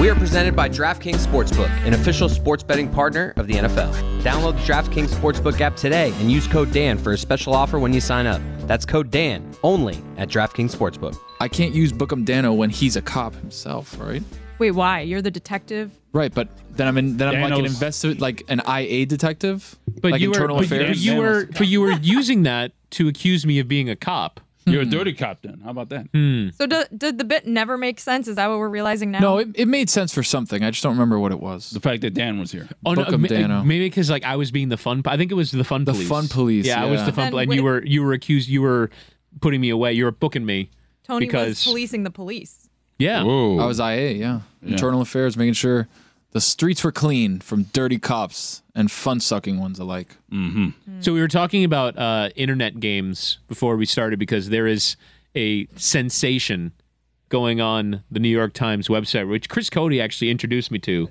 We are presented by DraftKings Sportsbook, an official sports betting partner of the NFL. Download the DraftKings Sportsbook app today and use code DAN for a special offer when you sign up. That's code DAN, only at DraftKings Sportsbook. I can't use Book'em Dano when he's a cop himself, right? Wait, why? You're the detective? Right, but then I'm like an invested, like an IA detective, but like internal affairs. But you were using that to accuse me of being a cop. You're a dirty cop, then. How about that? So did the bit never make sense? Is that what we're realizing now? No, it made sense for something. I just don't remember what it was. The fact that Dan was here. Oh, Book'em Dano. Maybe because like I was being the fun. I think it was the fun police. The fun police. Yeah, I was the fun police. And you were accused. You were putting me away. You were booking me. Tony was policing the police. Yeah. Whoa. I was IA, yeah. Internal affairs, making sure the streets were clean from dirty cops and fun-sucking ones alike. Mm-hmm. So we were talking about internet games before we started because there is a sensation going on the New York Times website, which Chris Cody actually introduced me to.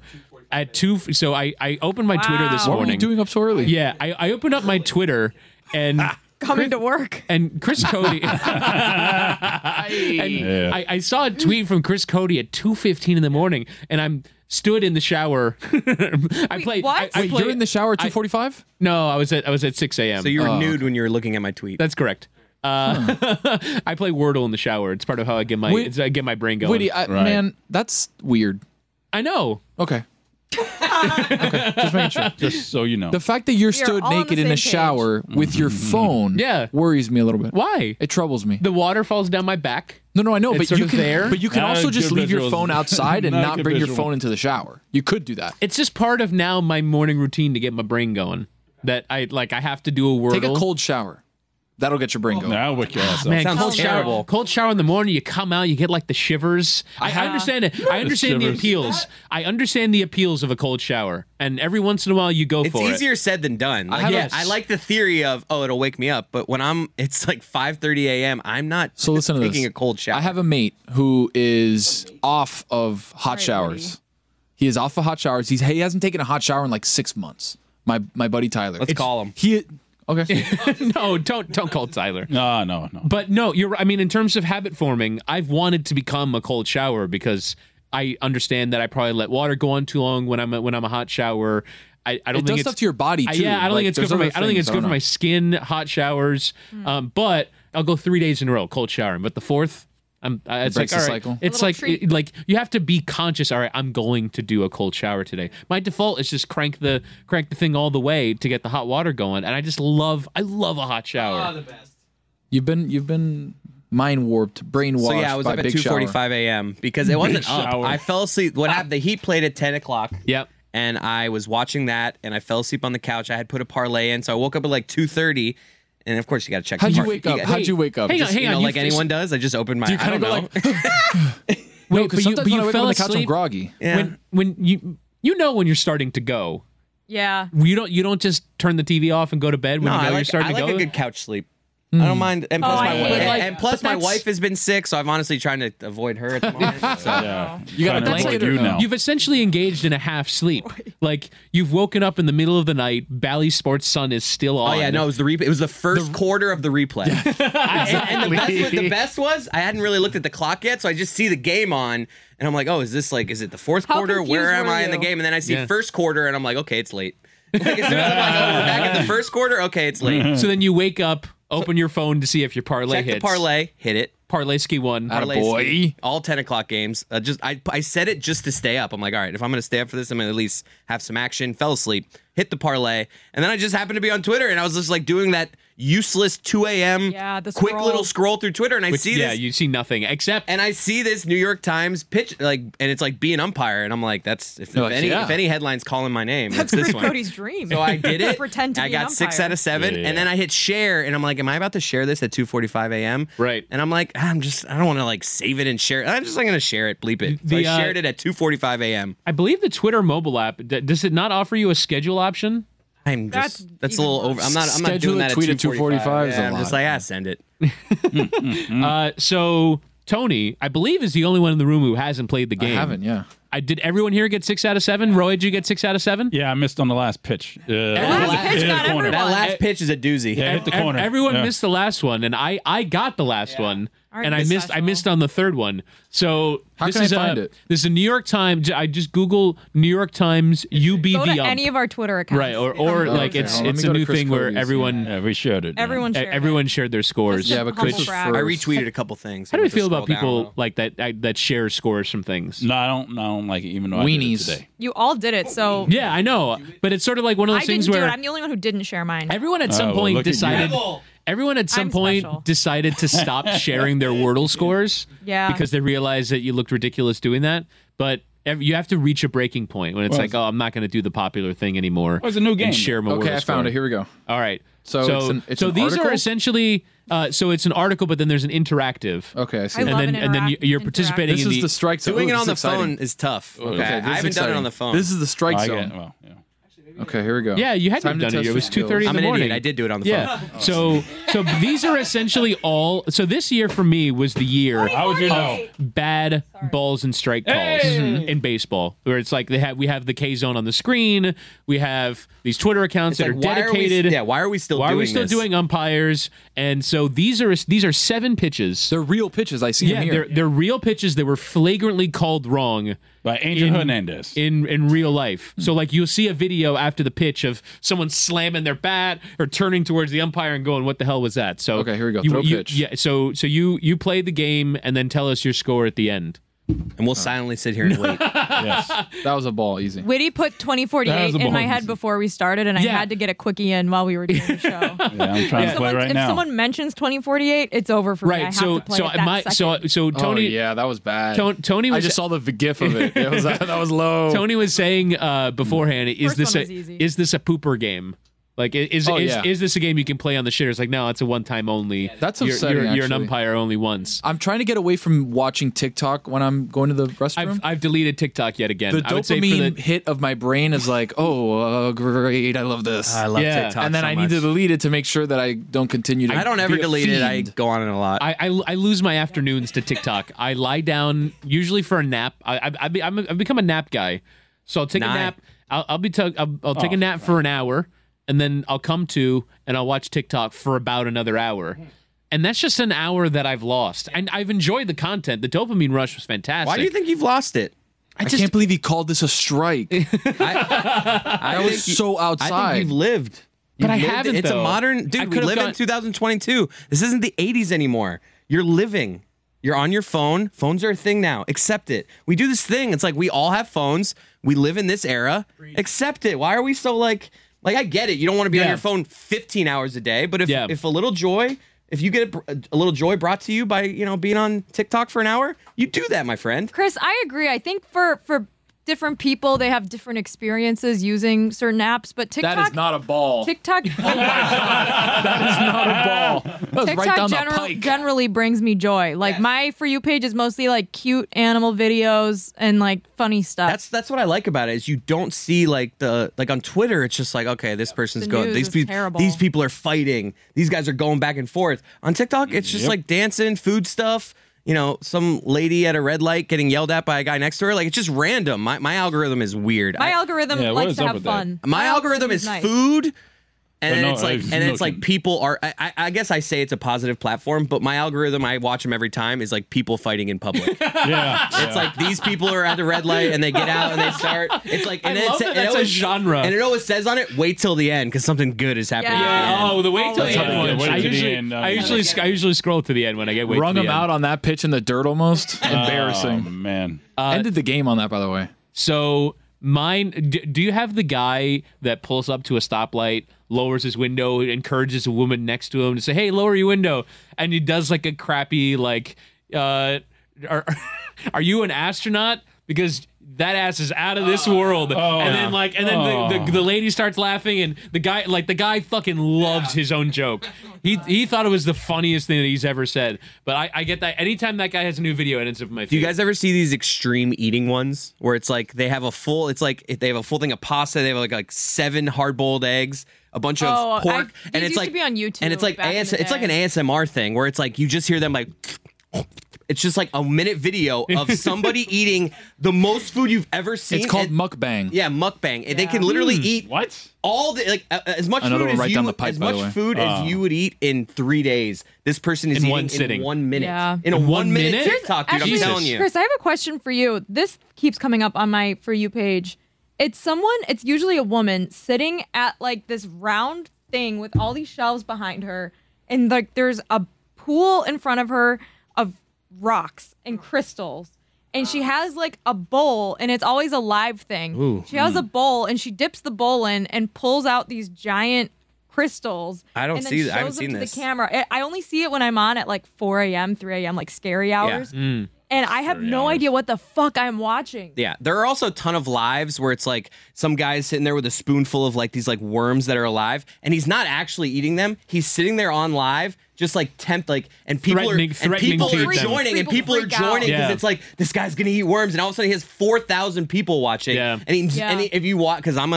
At So I opened my Twitter this morning. What were you doing up so early? Yeah, I opened up my Twitter and... Coming to work. And Chris Cody. I saw a tweet from Chris Cody at 2:15 in the morning, and I'm stood in the shower. You're in the shower at 2:45? No, I was at 6 a.m. So you were nude when you were looking at my tweet. That's correct. I play Wordle in the shower. It's part of how I get my brain going. Wait, right. Man, that's weird. I know. Okay. Okay, just making sure. Just so you know. The fact that you're stood naked in a shower with your phone worries me a little bit. Why? It troubles me. The water falls down my back. No, I know, it's but you can also just leave your phone outside and not bring your phone into the shower. You could do that. It's just part of now my morning routine to get my brain going. That I have to do a Wordle. Take a cold shower. That'll get your brain going. That'll wick your ass up. Man, sounds terrible. Cold shower in the morning, you come out, you get like the shivers. I understand it. I understand the appeals. I understand the appeals of a cold shower. And every once in a while, you go for it. It's easier said than done. Like, I like the theory of, it'll wake me up. But when it's like 5:30 a.m., I'm not taking a cold shower. I have a mate who is off of hot showers. He is off of hot showers. He hasn't taken a hot shower in like 6 months. My buddy Tyler. Let's call him. Okay. No, don't call Tyler. No. But no, you're right. I mean, in terms of habit forming, I've wanted to become a cold shower because I understand that I probably let water go on too long when I'm a hot shower. I don't think it does stuff to your body too. Yeah, I don't think it's good for my skin. Hot showers, but I'll go 3 days in a row cold showering. But the fourth, it's like all right, cycle. It's like you have to be conscious. All right, I'm going to do a cold shower today. My default is just crank the thing all the way to get the hot water going, and I love a hot shower. Oh, the best. You've been mind warped, brainwashed. So yeah, I was up at 2:45 a.m. because it wasn't up. I fell asleep. What happened? The Heat played at 10:00. Yep. And I was watching that, and I fell asleep on the couch. I had put a parlay in, so I woke up at like 2:30. And of course, you got to check. How'd you wake up? Hang on. Like anyone does, I just opened my eyes. I don't know. Wait, but you fell asleep. I'm groggy. Yeah. When you know when you're starting to go. Yeah. You don't just turn the TV off and go to bed when you know you're starting to go. I like a good couch sleep. I don't mind. And plus, my wife has been sick, so I'm honestly trying to avoid her at the moment. So. Yeah. You got a blanket now. You've essentially engaged in a half sleep. Like you've woken up in the middle of the night. Bally Sports Sun is still on. Oh yeah, no, it was the replay. It was the first quarter of the replay. Yeah. and the best was I hadn't really looked at the clock yet, so I just see the game on, and I'm like, oh, is it the fourth quarter? Where am I in the game? And then I see first quarter, and I'm like, okay, it's late. Like, as soon as I'm like, oh, we're back at the first quarter. Okay, it's late. So then you wake up. Open your phone to see if your parlay hits. Check the parlay. Hit it. Parlayski won. Attaboy. All 10 o'clock games. I said it just to stay up. I'm like, all right, if I'm going to stay up for this, I'm going to at least have some action. Fell asleep. Hit the parlay. And then I just happened to be on Twitter, and I was just like doing that. useless 2 a.m. quick little scroll through Twitter, and I see this. Yeah, you see nothing except. And I see this New York Times pitch, like, and it's like, be an umpire, and I'm like, that's if any headline's calling my name, that's this one. Cody's dream. So I did it. Pretend to I got 6 out of 7, and then I hit share, and I'm like, am I about to share this at 2:45 a.m.? Right. And I'm like, I don't want to like save it and share it. I'm just like going to share it, bleep it. So I shared it at 2:45 a.m. I believe the Twitter mobile app does it not offer you a schedule option? That's a little over. I'm not doing that. Tweet at 2:45. Yeah, I'm just like, send it. So Tony, I believe, is the only one in the room who hasn't played the game. I haven't. Yeah. Did everyone here get 6 out of 7? Roy, did you get 6 out of 7? Yeah, I missed on the last pitch. That last pitch is a doozy. Yeah, hit the corner. Everyone missed the last one, and I got the last one. Right, and I missed on the third one. So how can I find it? This is a New York Times. I just Google New York Times UBV. Go to any of our Twitter accounts. Right, it's a new thing where everyone we shared it. Everyone shared their scores. Yeah, but I retweeted a couple things. How do we feel about people like that share scores from things? No, I don't like it, even though weenies. I did it today. You all did it, so yeah, I know. But it's sort of like one of those things where I'm the only one who didn't share mine. Everyone at some point decided. Everyone at some point decided to stop sharing their Wordle scores because they realized that you looked ridiculous doing that. But you have to reach a breaking point when it's I'm not going to do the popular thing anymore. It's a new game. And share my Wordle score. I found it. Here we go. All right. So these article? Are essentially so it's an article, but then there's an interactive. Okay, I see. And then you're participating. This is the strike zone. Doing it on the phone is tough. Okay, I haven't done it on the phone. This is the strike zone. Well, yeah. Okay, here we go. Yeah, you hadn't done it. It was 2:30 in the morning. I'm an idiot. I did do it on the phone. Yeah. So these are essentially all. So this year for me was the year of bad balls and strike calls in baseball, where it's like we have the K zone on the screen. We have these Twitter accounts that are dedicated. Why are we still doing umpires? And so these are 7 pitches. They're real pitches. I see them here. They're real pitches that were flagrantly called wrong by Angel Hernandez in real life. So like you'll see a video after the pitch of someone slamming their bat or turning towards the umpire and going, "What the hell was that?" So okay, here we go. Throw pitch. Yeah. So you play the game and then tell us your score at the end. And we'll silently sit here and wait. Yes. That was a ball, easy. Witty put 2048 in my head before we started, and I had to get a quickie in while we were doing the show. I'm trying to play right now. If someone mentions 2048, it's over for me. I have to play it that second. So Tony... Oh, yeah, that was bad. Tony was... I just saw the gif of it. That was low. Tony was saying beforehand, is this a pooper game? Like, is this a game you can play on the shitter? It's like, no, it's a one-time only. That's upsetting, you're an umpire only once. I'm trying to get away from watching TikTok when I'm going to the restroom. I've deleted TikTok yet again. The dopamine hit of my brain is like, great, I love this. I love TikTok and then I need to delete it to make sure that I don't continue to I don't ever delete it. I go on it a lot. I lose my afternoons to TikTok. I lie down, usually for a nap. I've become a nap guy. So I'll take a nap. I'll take a nap for an hour. And then I'll come to and I'll watch TikTok for about another hour. And that's just an hour that I've lost. And I've enjoyed the content. The dopamine rush was fantastic. Why do you think you've lost it? I can't believe he called this a strike. I was so outside. I think you've lived. But I haven't, though. It's a modern... Dude, we live in 2022. This isn't the 80s anymore. You're living. You're on your phone. Phones are a thing now. Accept it. We do this thing. It's like we all have phones. We live in this era. Accept it. Why are we so like... Like, I get it. You don't want to be on your phone 15 hours a day. But if a little joy, if you get a little joy brought to you by, being on TikTok for an hour, you do that, my friend. Chris, I agree. I think for different people, they have different experiences using certain apps. But TikTok... That is not a ball. TikTok... That is not a ball. TikTok right down the pike. Generally brings me joy. Like, my For You page is mostly, like, cute animal videos and, like, funny stuff. That's what I like about it, is you don't see, like, the... Like, on Twitter, it's just like, okay, this person's going... These people are fighting. These guys are going back and forth. On TikTok, it's just, like, dancing, food stuff... some lady at a red light getting yelled at by a guy next to her. Like, it's just random. My algorithm is weird. My algorithm likes to have fun. My algorithm is nice. Food. And it's like people are. I guess I say it's a positive platform, but my algorithm, I watch them every time, is like people fighting in public. It's like these people are at the red light and they get out and they start. It's like, and I love that's always, a genre. And it always says on it, wait till the end because something good is happening. Yeah. Oh, the wait till the end. I usually scroll to the end when I get wait. Rung them out on that pitch in the dirt almost. Embarrassing, man. Ended the game on that, by the way. So. Mine. Do you have the guy that pulls up to a stoplight, lowers his window, encourages a woman next to him to say, "Hey, lower your window," and he does like a crappy like, "Are you an astronaut?" Because that ass is out of this world. Oh, and then like, and then the lady starts laughing, and the guy fucking loves his own joke. He thought it was the funniest thing that he's ever said. But I get that anytime that guy has a new video, it ends up in my feed. Do you guys ever see these extreme eating ones where it's like they have a full, it's like they have a full thing of pasta, they have like 7 hard-boiled eggs, a bunch of pork, and it's like, on YouTube, and it's like it's like an ASMR thing where it's like you just hear them like. It's just like a minute video of somebody eating the most food you've ever seen. It's called mukbang. Yeah, mukbang. Yeah. They can literally eat what? All the like as much Another food one right as you down the pipe, as by much the way. Food as you would eat in 3 days. This person is in eating one sitting. In 1 minute. Yeah. In a one minute TikTok, dude. I'm telling you. Chris, I have a question for you. This keeps coming up on my For You page. It's usually a woman sitting at like this round thing with all these shelves behind her, and like there's a pool in front of her of rocks and crystals, and she has like a bowl, and it's always a live thing. Ooh. She has a bowl, and she dips the bowl in and pulls out these giant crystals. I haven't seen this. The camera. I only see it when I'm on at like 4 a.m., 3 a.m., like scary hours. Yeah. Mm. And I have no idea what the fuck I'm watching. Yeah, there are also a ton of lives where it's like some guy's sitting there with a spoonful of like these like worms that are alive, and he's not actually eating them. He's sitting there on live, just like people are joining because it's like this guy's gonna eat worms, and all of a sudden he has 4,000 people watching. Yeah. And if you watch, because I'm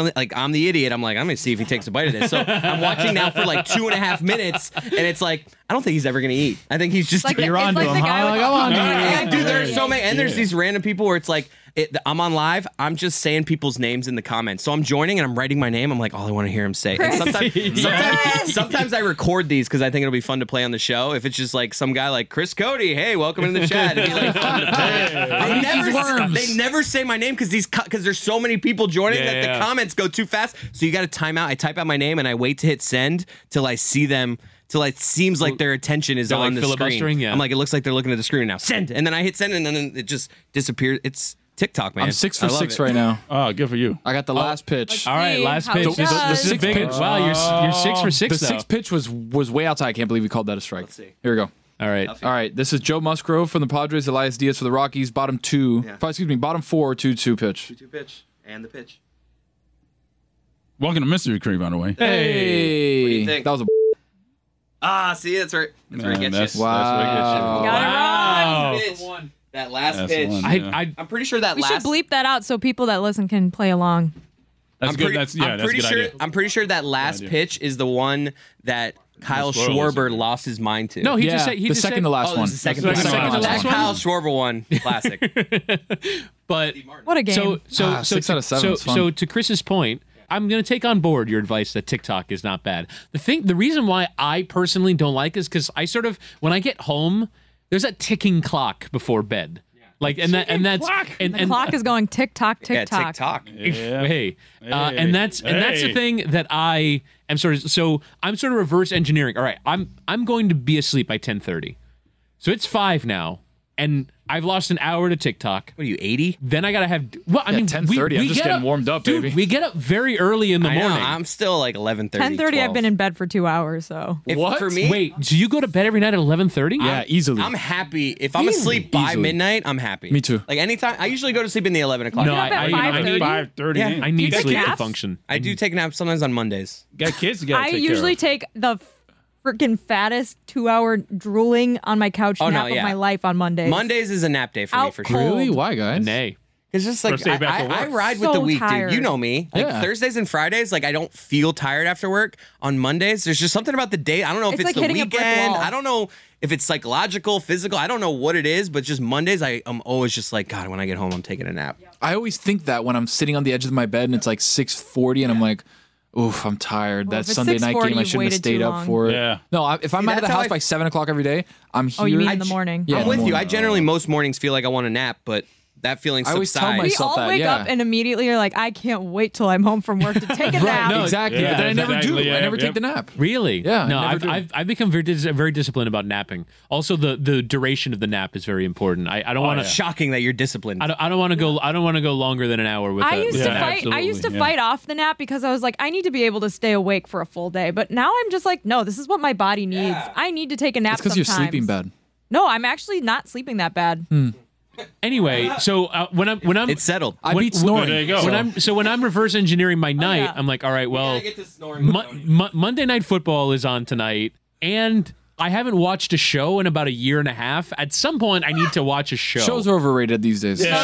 the idiot, I'm like I'm gonna see if he takes a bite of this. So I'm watching now for like 2.5 minutes, and it's like. I don't think he's ever gonna eat. I think he's just. Like you're on to him, huh? Dude, there's so many, and there's these random people where it's like, I'm on live. I'm just saying people's names in the comments. So I'm joining and I'm writing my name. I'm like, all I want to hear him say. And sometimes I record these because I think it'll be fun to play on the show. If it's just like some guy like Chris Cody, hey, welcome in the chat. It'd be like fun to play. They never say my name because there's so many people joining the comments go too fast. So you got to time out. I type out my name and I wait to hit send till I see them. Till it seems like their attention is on the screen. Yeah. I'm like, it looks like they're looking at the screen now. Send! And then I hit send, and then it just disappears. It's TikTok, man. I'm 6 for 6 right now. Oh, good for you. I got the last pitch. All right, last pitch. The sixth pitch. Wow, you're 6 for 6, The sixth pitch was way outside. I can't believe we called that a strike. Let's see. Here we go. All right. All right, this is Joe Musgrove from the Padres, Elias Diaz for the Rockies, bottom 4, 2-2 pitch. 2-2 pitch. And the pitch. Welcome to Mystery Creek, by the way. Hey! What do you think? That was a... Ah, see, that's right. That's where it gets you. Wow. Got it wrong. That last pitch. I'm pretty sure that last... We should bleep that out so people that listen can play along. That's good. I'm pretty sure that last pitch is the one that Kyle Schwarber lost his mind to. No, he just said... He the just second said, to last one. The second to last one. Kyle Schwarber one. Classic. But... What a game. So 6 out of 7. So to Chris's point... I'm going to take on board your advice that TikTok is not bad. The reason why I personally don't like it is because I sort of, when I get home, there's a ticking clock before bed. Yeah. Like, the clock is going tick tock, tick tock. Yeah, tick tock. Yeah. Hey. And that's the thing that I am sort of reverse engineering. All right, I'm going to be asleep by 10:30. So it's 5 now. And I've lost an hour to TikTok. What are you, 80? Then I got to have... Well, I mean, 10:30. I'm just getting warmed up, dude, baby. We get up very early in the morning. I'm still like 11:30, 10:30, I've been in bed for 2 hours, so... What? For me? Wait, do you go to bed every night at 11:30? Yeah, easily. I'm happy. If I'm asleep by midnight, I'm happy. Me too. Like, anytime... I usually go to sleep in the 11 o'clock. No, I need 5:30. Yeah. I need sleep to function. I do take naps sometimes on Mondays. Got kids to get. I usually take the... freaking fattest 2 hour drooling on my couch nap of my life on Mondays. Mondays is a nap day for me for sure. Really? Why, guys? Nay. It's just like I ride with the week, dude. You know me. Like Thursdays and Fridays, like I don't feel tired after work. On Mondays, there's just something about the day. I don't know if it's like the weekend. I don't know if it's psychological, physical. I don't know what it is, but just Mondays, I'm always just like, God, when I get home, I'm taking a nap. I always think that when I'm sitting on the edge of my bed and it's like 6:40 and I'm like, oof, I'm tired. That Sunday night game, I shouldn't have stayed up for it. Yeah. No, if I'm out of the house by 7 o'clock every day, I'm here. Oh, you mean in the morning? Yeah, I'm with you. I generally most mornings feel like I want a nap, but that feeling subsides. I always tell myself that, We all wake up and immediately are like, I can't wait till I'm home from work to take a nap. No, exactly. Yeah, but then I never do. Yeah, I never take the nap. Really? Yeah. No, I've become very disciplined about napping. Also, the duration of the nap is very important. I don't want to. Shocking that you're disciplined. I don't want to go longer than an hour with. I used to fight off the nap because I was like, I need to be able to stay awake for a full day. But now I'm just like, no, this is what my body needs. Yeah. I need to take a nap. It's because you're sleeping bad. No, I'm actually not sleeping that bad. Hmm. Anyway, so when I'm it's settled. I beat snoring. There you go. When I'm reverse engineering my night, I'm like, all right, well, Monday Night Football is on tonight, and I haven't watched a show in about a year and a half. At some point, I need to watch a show. Shows are overrated these days. Yeah.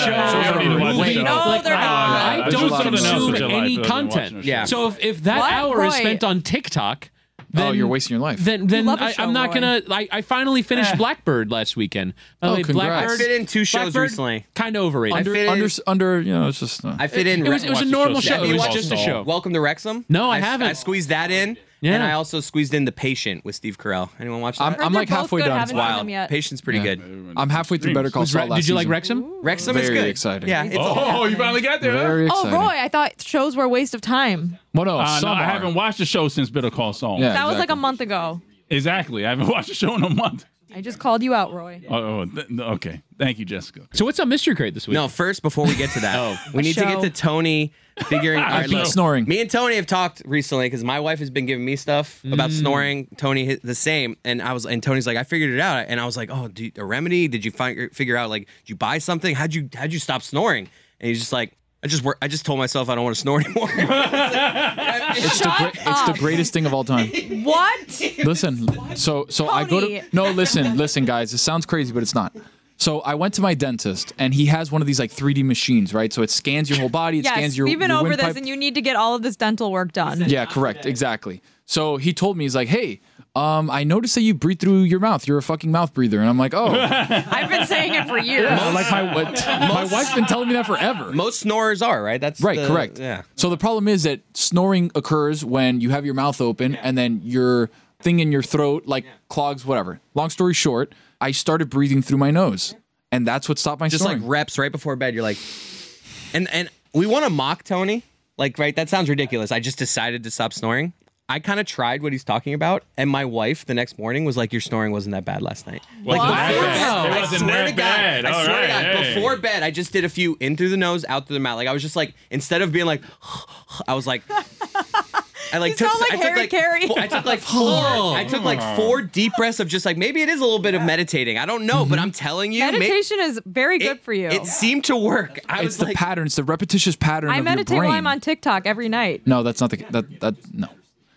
I don't consume any content. Yeah. So if that hour is spent on TikTok. Then, you're wasting your life. Then I'm not going to... I finally finished Blackbird last weekend. Congrats. I fit in two shows recently. Kind of overrated. It's just... I fit in... It was a normal show. It was just a show. Welcome to Wrexham? No, I haven't. I squeezed that in. Yeah. And I also squeezed in The Patient with Steve Carell. Anyone watch that? I'm like halfway done. It's wild. Patient's pretty good. I'm halfway through Better Call Saul last season. Did you like Wrexham? Ooh. Wrexham is good. Very exciting. Yeah. You finally got there. Very exciting. Oh, Roy, I thought shows were a waste of time. Well, no, I haven't watched a show since Better Call Saul. Yeah, that was like a month ago. Exactly. I haven't watched a show in a month. I just called you out, Roy. Okay. Thank you, Jessica. So what's on Mystery Crate this week? No, first, before we get to that, we need to get to Tony figuring out. I beat snoring. Me and Tony have talked recently because my wife has been giving me stuff about snoring. Tony, the same. And Tony's like, I figured it out. And I was like, a remedy? Did you figure out, like, did you buy something? How'd you stop snoring? And he's just like, I just told myself I don't want to snore anymore. It's the greatest thing of all time. What? Listen, so Tony. Listen, guys. It sounds crazy, but it's not. So I went to my dentist, and he has one of these like 3D machines, right? So it scans your whole body. Scans your windpipe. Yes, we've been over this, and you need to get all of this dental work done. Yeah, correct. Today. Exactly. So he told me, he's like, hey, I noticed that you breathe through your mouth. You're a fucking mouth breather. And I'm like, I've been saying it for years. Yeah, like my wife's been telling me that forever. Most snorers are, right? That's right. Correct. Yeah. So the problem is that snoring occurs when you have your mouth open and then your thing in your throat clogs, whatever. Long story short, I started breathing through my nose, and that's what stopped my snoring. Just like reps right before bed. You're like, and we want to mock Tony. Like, right. That sounds ridiculous. I just decided to stop snoring. I kind of tried what he's talking about, and my wife the next morning was like, your snoring wasn't that bad last night. Like, I swear to God, before bed, I just did a few in through the nose, out through the mouth. Like, I was just like, instead of being like, I was like... I took like 4 deep breaths of just like, maybe it is a little bit of meditating. I don't know, but I'm telling you. Meditation is very good for you. It seemed to work. It's the repetitious pattern of your brain. I meditate while I'm on TikTok every night. No, that's not the... No.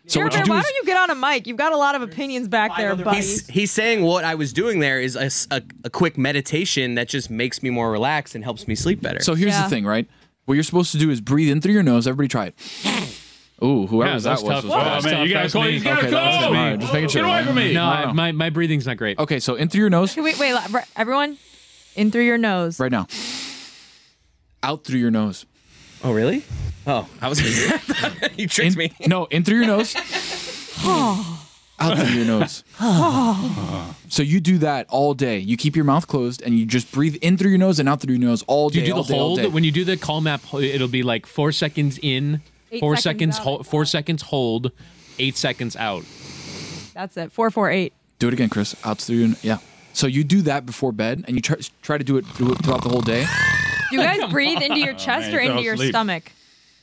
So what you do? Why don't you get on a mic? You've got a lot of opinions back there, buddy. He's saying what I was doing there is a quick meditation that just makes me more relaxed and helps me sleep better. So here's the thing, right? What you're supposed to do is breathe in through your nose. Everybody try it. Ooh, whoever that was. You gotta call. You gotta go. Right, just making sure. Get away from me. No, my breathing's not great. Okay, so in through your nose. Wait, everyone, in through your nose. Right now. Out through your nose. Oh, really? Oh, I was. You tricked me. No, in through your nose. Out through your nose. So you do that all day. You keep your mouth closed and you just breathe in through your nose and out through your nose all day. You do the hold. When you do the call map, it'll be like 4 seconds in. 4 seconds, hold, 4 seconds hold, 8 seconds out. That's it. 4-4-8. Do it again, Chris. Out through your... Yeah. So you do that before bed, and you try to do it throughout the whole day. Do you guys breathe into your chest or into your stomach?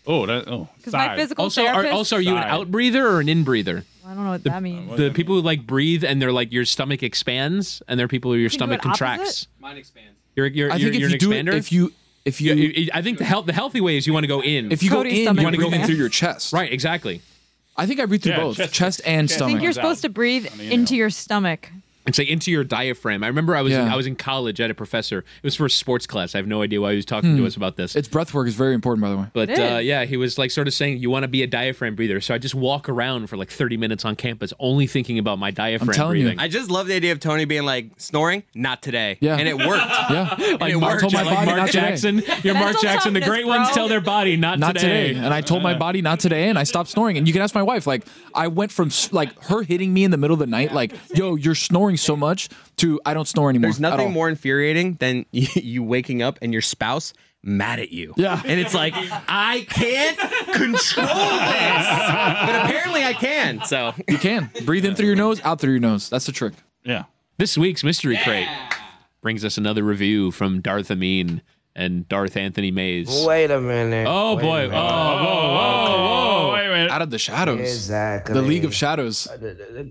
Because my physical therapist... are you an out breather or an in breather? I don't know what that means. The people who like breathe and they're like your stomach expands, and there are people who your stomach contracts. Mine expands. You're an expander? I think the healthy way is you want to go in. If you go in, you want to go in through your chest. Right, exactly. I think I breathe through both, chest and stomach. I think you're supposed to breathe into your stomach. I'd say into your diaphragm. I remember I was in college. I had a professor. It was for a sports class. I have no idea why he was talking to us about this. It's breath work is very important, by the way. But he was like sort of saying you want to be a diaphragm breather. So I just walk around for like 30 minutes on campus only thinking about my diaphragm breathing. I just love the idea of Tony being like, snoring? Not today. Yeah. And it worked. Yeah. Like, I told my body Mark Jackson. You're Mark Jackson. The great ones tell their body not today. And I told my body not today and I stopped snoring. And you can ask my wife. Like I went from like her hitting me in the middle of the night like, yo, you're snoring snoring so much to I don't snore anymore. There's nothing more infuriating than you waking up and your spouse mad at you. Yeah. And it's like, I can't control this. But apparently I can. So you can. Breathe in through your nose, out through your nose. That's the trick. Yeah. This week's Mystery Crate brings us another review from Darth Ameen and Darth Anthony Mays. Wait a minute. Oh, boy. Oh, whoa, wait a minute. Out of the shadows. Exactly. The League of Shadows.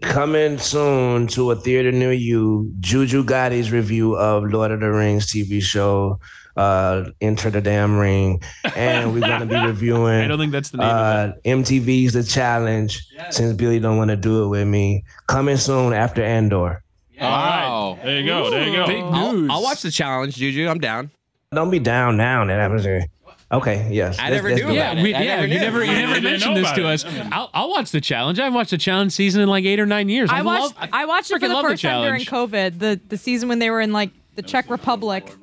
Coming soon to a theater near you, Juju Gotti's review of Lord of the Rings TV show, Enter the Damn Ring. And we're going to be reviewing I don't think that's the name of it. MTV's The Challenge, yes. Since Billy don't want to do it with me. Coming soon after Andor. Yeah. All right. There you go. There you go. Big news. I'll watch The Challenge, Juju. I'm down. Don't be down now. That happens here. Okay, yes. I never knew about it. Yeah, you never mentioned this to us. I'll watch The Challenge. I haven't watched The Challenge season in like 8 or 9 years. I watched it for the first time during COVID, the season when they were in like the Czech Republic.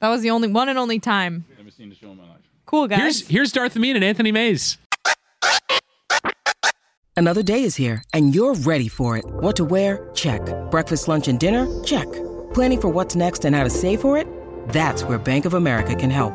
That was the only one and only time. Never seen the show in my life. Cool, guys. Here's Darth Ameen and Anthony Mays. Another day is here, and you're ready for it. What to wear? Check. Breakfast, lunch, and dinner? Check. Planning for what's next and how to save for it? That's where Bank of America can help.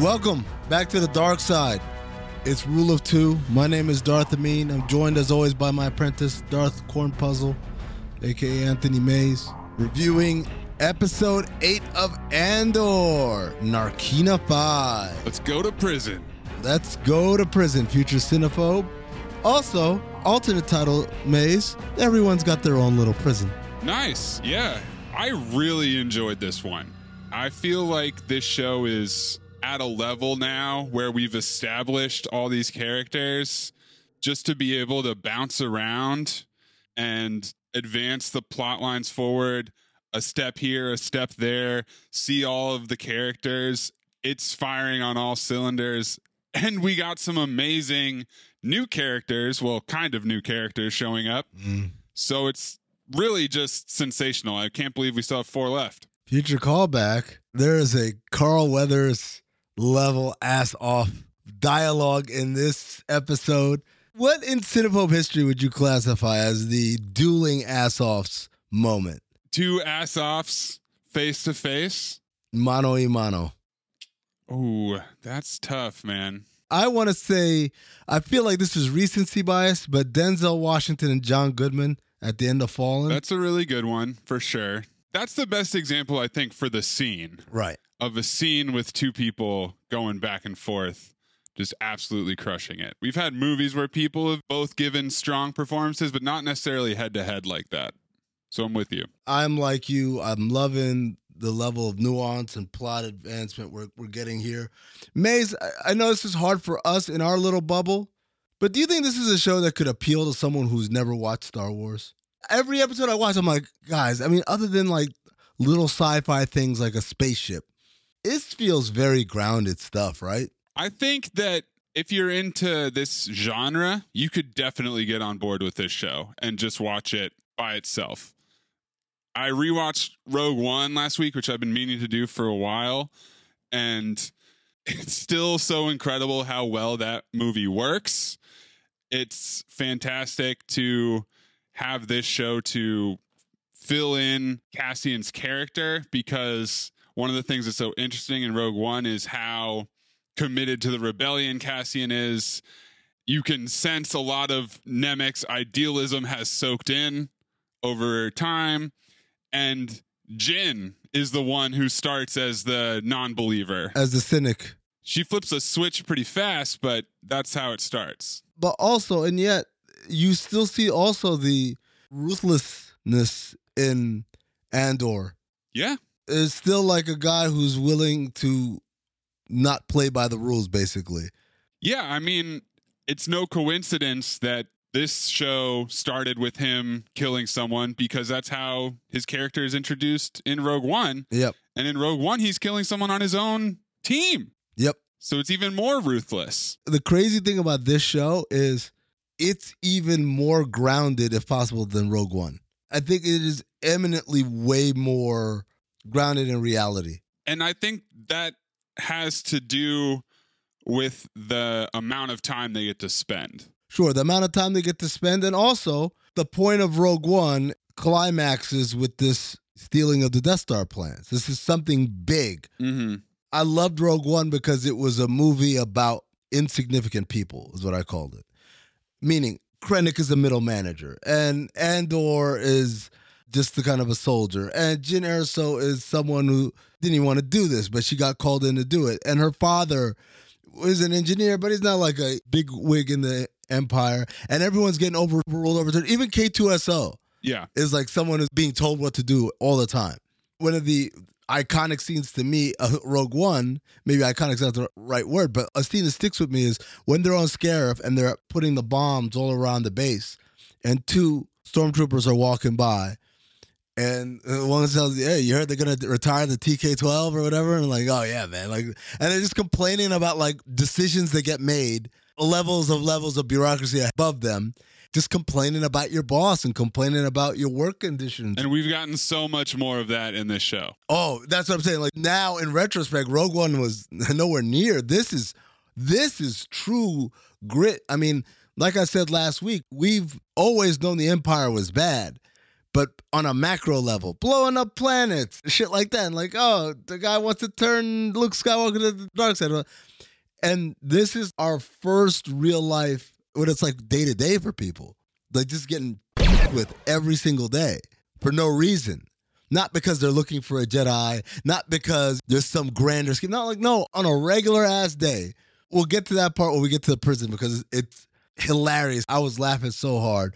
Welcome back to the dark side. It's Rule of Two. My name is Darth Ameen. I'm joined as always by my apprentice, Darth Cornpuzzle, a.k.a. Anthony Mays, reviewing episode 8 of Andor, Narkina 5. Let's go to prison. Let's go to prison, future cinephobe. Also, alternate title, Maze, everyone's got their own little prison. Nice, yeah. I really enjoyed this one. I feel like this show is at a level now where we've established all these characters, just to be able to bounce around and advance the plot lines forward a step here, a step there, see all of the characters. It's firing on all cylinders. And we got some amazing new characters, well, kind of new characters showing up. So it's really just sensational. I can't believe we still have 4 left. Future callback. There is a Carl Weathers level ass off dialogue in this episode. What in cinephobe history would you classify as the dueling ass offs moment? 2 ass offs face to face, mano y mano. Oh, that's tough, man. I want to say I feel like this is recency bias, but Denzel Washington and John Goodman at the end of Fallen. That's a really good one for sure. That's the best example, I think, for the scene. Right. Of a scene with 2 people going back and forth, just absolutely crushing it. We've had movies where people have both given strong performances, but not necessarily head-to-head like that. So I'm with you. I'm like you. I'm loving the level of nuance and plot advancement we're getting here. Maze, I know this is hard for us in our little bubble, but do you think this is a show that could appeal to someone who's never watched Star Wars? Every episode I watch, I'm like, guys, I mean, other than like little sci-fi things like a spaceship, it feels very grounded stuff, right? I think that if you're into this genre, you could definitely get on board with this show and just watch it by itself. I rewatched Rogue One last week, which I've been meaning to do for a while, and it's still so incredible how well that movie works. It's fantastic to have this show to fill in Cassian's character, because one of the things that's so interesting in Rogue One is how committed to the rebellion Cassian is. You can sense a lot of Nemec's idealism has soaked in over time. And Jin is the one who starts as the non-believer. As the cynic. she flips a switch pretty fast, but that's how it starts. But also, and yet, you still see also the ruthlessness in Andor. Yeah. It's still like a guy who's willing to not play by the rules, basically. Yeah, I mean, it's no coincidence that this show started with him killing someone, because that's how his character is introduced in Rogue One. Yep. And in Rogue One, he's killing someone on his own team. Yep. So it's even more ruthless. The crazy thing about this show is it's even more grounded, if possible, than Rogue One. I think it is eminently way more grounded in reality. And I think that has to do with the amount of time they get to spend. Sure, the amount of time they get to spend. And also, the point of Rogue One climaxes with this stealing of the Death Star plans. This is something big. Mm-hmm. I loved Rogue One because it was a movie about insignificant people, is what I called it. Meaning, Krennic is a middle manager, and Andor is just the kind of a soldier, and Jin Erso is someone who didn't even want to do this, but she got called in to do it. And her father is an engineer, but he's not like a big wig in the Empire, and everyone's getting overturned. Even K2SO is like someone who's being told what to do all the time. One of the iconic scenes to me, Rogue One, maybe iconic's not the right word, but a scene that sticks with me is when they're on Scarif and they're putting the bombs all around the base, and two stormtroopers are walking by, and one tells you, hey, you heard they're going to retire the TK-12 or whatever? And I'm like, oh, yeah, man. Like, and they're just complaining about like decisions that get made, levels of bureaucracy above them, just complaining about your boss and complaining about your work conditions. And we've gotten so much more of that in this show. Oh, that's what I'm saying. Like now, in retrospect, Rogue One was nowhere near. This is true grit. I mean, like I said last week, we've always known the Empire was bad. But on a macro level, blowing up planets, shit like that. And like, oh, the guy wants to turn Luke Skywalker to the dark side. And this is our first real life, what it's like day to day for people. Like just getting with every single day for no reason. Not because they're looking for a Jedi, not because there's some grander scheme. Not like, no, on a regular ass day. We'll get to that part when we get to the prison because it's hilarious. I was laughing so hard.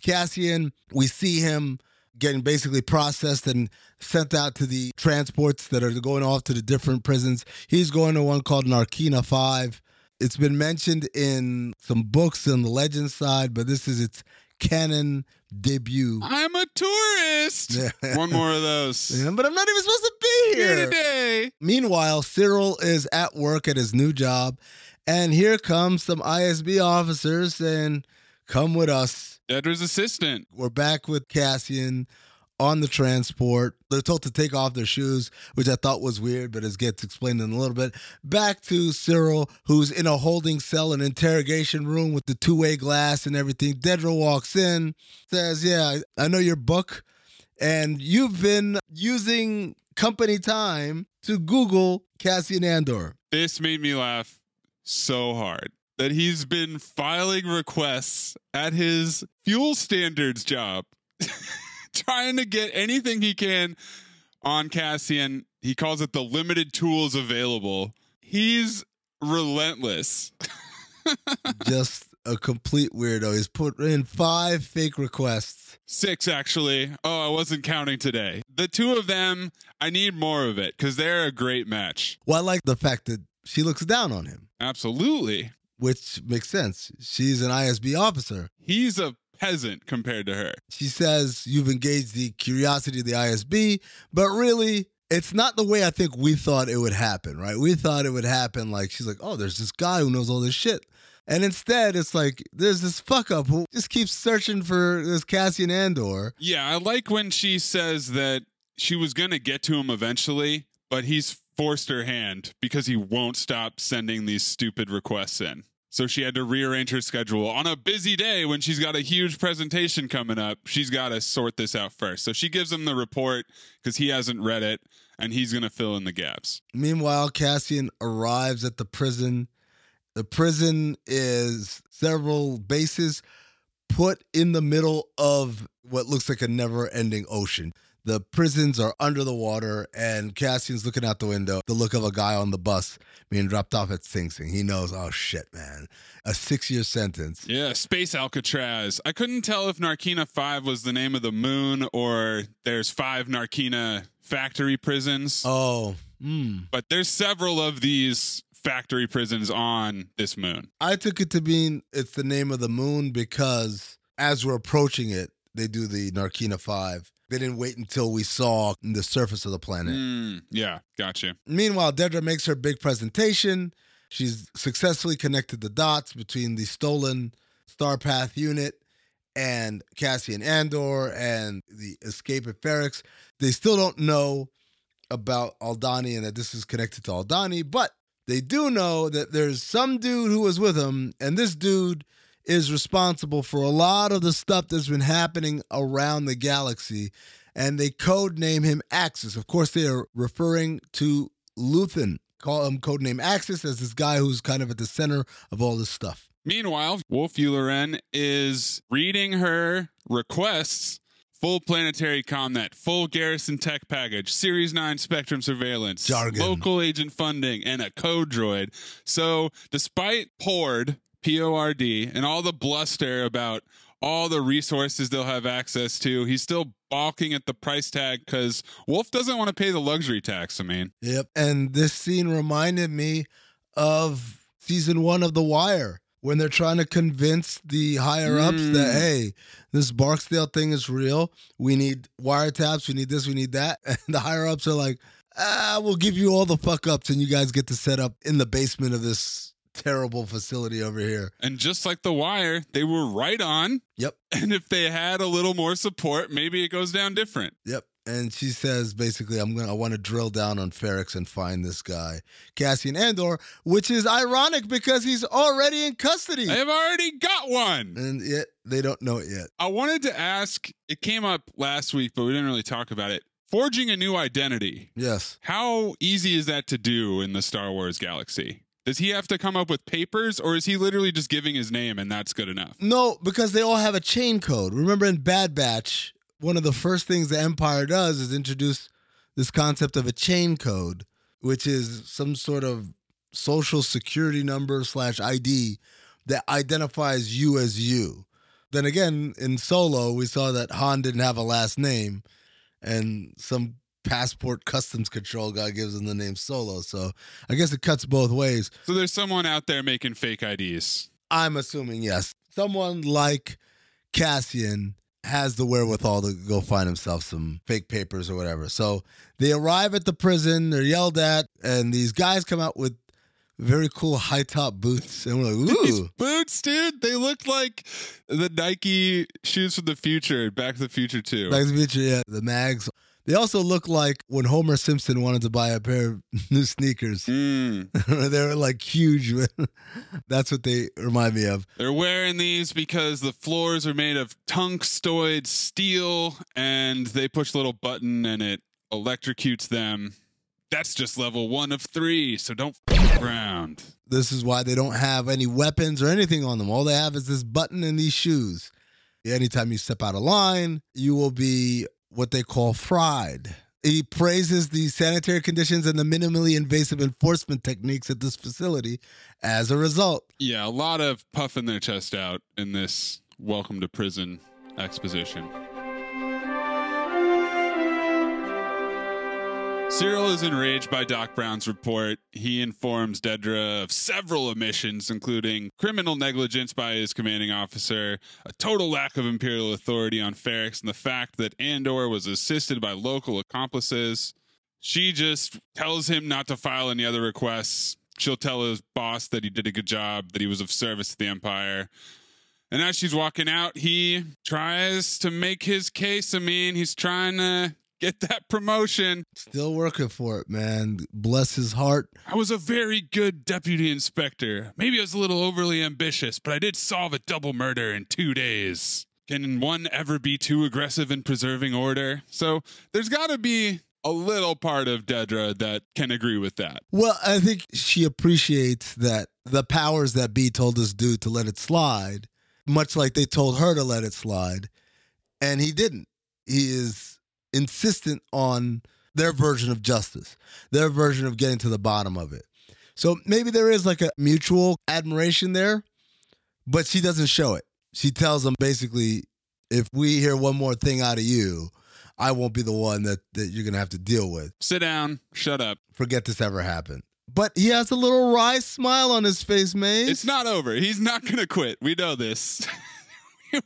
Cassian, we see him getting basically processed and sent out to the transports that are going off to the different prisons. He's going to one called Narkina 5. It's been mentioned in some books on the legend side, but this is its canon debut. I'm a tourist. Yeah. One more of those. Yeah, but I'm not even supposed to be here today. Meanwhile, Cyril is at work at his new job, and here comes some ISB officers saying, come with us. Dedra's assistant. We're back with Cassian on the transport. They're told to take off their shoes, which I thought was weird, but it gets explained in a little bit. Back to Cyril, who's in a holding cell, an interrogation room with the two-way glass and everything. Dedra walks in, says, yeah, I know your book, and you've been using company time to Google Cassian Andor. This made me laugh so hard. That he's been filing requests at his fuel standards job, trying to get anything he can on Cassian. He calls it the limited tools available. He's relentless. Just a complete weirdo. He's put in 5 fake requests. 6, actually. Oh, I wasn't counting today. The two of them, I need more of it because they're a great match. Well, I like the fact that she looks down on him. Absolutely. Which makes sense. She's an ISB officer. He's a peasant compared to her. She says, you've engaged the curiosity of the ISB, but really, it's not the way I think we thought it would happen, right? We thought it would happen like, she's like, oh, there's this guy who knows all this shit. And instead, it's like, there's this fuck-up who just keeps searching for this Cassian Andor. Yeah, I like when she says that she was going to get to him eventually, but he's forced her hand because he won't stop sending these stupid requests in. So she had to rearrange her schedule on a busy day when she's got a huge presentation coming up. She's got to sort this out first. So she gives him the report because he hasn't read it and he's going to fill in the gaps. Meanwhile, Cassian arrives at the prison. The prison is several bases put in the middle of what looks like a never-ending ocean. The prisons are under the water, and Cassian's looking out the window, the look of a guy on the bus being dropped off at Sing Sing. He knows, oh, shit, man. A 6-year sentence. Yeah, Space Alcatraz. I couldn't tell if Narkina 5 was the name of the moon or there's 5 Narkina factory prisons. Oh. Mm. But there's several of these factory prisons on this moon. I took it to mean it's the name of the moon because as we're approaching it, they do the Narkina 5. They didn't wait until we saw the surface of the planet. Yeah, gotcha. Meanwhile, Dedra makes her big presentation. She's successfully connected the dots between the stolen Starpath unit and Cassian Andor and the escape at Ferrix. They still don't know about Aldani and that this is connected to Aldani, but they do know that there's some dude who was with him, and this dude is responsible for a lot of the stuff that's been happening around the galaxy, and they codename him Axis. Of course, they are referring to Luthen. Call him codename Axis as this guy who's kind of at the center of all this stuff. Meanwhile, Wolf Ularen is reading her requests. Full planetary comnet, full garrison tech package, Series 9 spectrum surveillance, jargon, local agent funding, and a code droid. So despite PORD, P-O-R-D, and all the bluster about all the resources they'll have access to, he's still balking at the price tag because Wolf doesn't want to pay the luxury tax, I mean. Yep, and this scene reminded me of Season 1 of The Wire when they're trying to convince the higher-ups that, hey, this Barksdale thing is real. We need wiretaps. We need this. We need that. And the higher-ups are like, we'll give you all the fuck-ups, and you guys get to set up in the basement of this terrible facility over here. And just like The Wire, they were right on. Yep. And if they had a little more support, maybe it goes down different. Yep. And she says, basically, I want to drill down on Ferrix and find this guy, Cassian Andor, which is ironic because he's already in custody. I've already got one. And yet they don't know it yet. I wanted to ask, it came up last week, but we didn't really talk about it. Forging a new identity. Yes. How easy is that to do in the Star Wars galaxy? Does he have to come up with papers, or is he literally just giving his name and that's good enough? No, because they all have a chain code. Remember in Bad Batch, one of the first things the Empire does is introduce this concept of a chain code, which is some sort of social security number / ID that identifies you as you. Then again, in Solo, we saw that Han didn't have a last name, and some passport customs control guy gives him the name Solo, so I guess it cuts both ways. So there's someone out there making fake IDs. I'm assuming, yes. Someone like Cassian has the wherewithal to go find himself some fake papers or whatever. So they arrive at the prison, they're yelled at, and these guys come out with very cool high-top boots. And we're like, ooh. These boots, dude, they looked like the Nike shoes from the future, Back to the Future 2. Back to the Future, yeah. The mags. They also look like when Homer Simpson wanted to buy a pair of new sneakers. They were like huge. That's what they remind me of. They're wearing these because the floors are made of tungstoid steel, and they push a little button and it electrocutes them. That's just level 1 of 3, so don't f around. This is why they don't have any weapons or anything on them. All they have is this button and these shoes. Anytime you step out of line, you will be what they call fried. He praises the sanitary conditions and the minimally invasive enforcement techniques at this facility as a result. Yeah, a lot of puffing their chest out in this welcome to prison exposition. Cyril is enraged by Doc Brown's report. He informs Dedra of several omissions, including criminal negligence by his commanding officer, a total lack of imperial authority on Ferrix, and the fact that Andor was assisted by local accomplices. She just tells him not to file any other requests. She'll tell his boss that he did a good job, that he was of service to the Empire. And as she's walking out, he tries to make his case. I mean, he's trying to get that promotion. Still working for it, man. Bless his heart. I was a very good deputy inspector. Maybe I was a little overly ambitious, but I did solve a double murder in 2 days. Can one ever be too aggressive in preserving order? So there's got to be a little part of Dedra that can agree with that. Well, I think she appreciates that the powers that be told this dude to let it slide, much like they told her to let it slide, and he didn't. He is insistent on their version of justice, their version of getting to the bottom of it. So maybe there is like a mutual admiration there, but she doesn't show it. She tells them basically, if we hear one more thing out of you, I won't be the one that you're going to have to deal with. Sit down. Shut up. Forget this ever happened. But he has a little wry smile on his face, Maze. It's not over. He's not going to quit. We know this.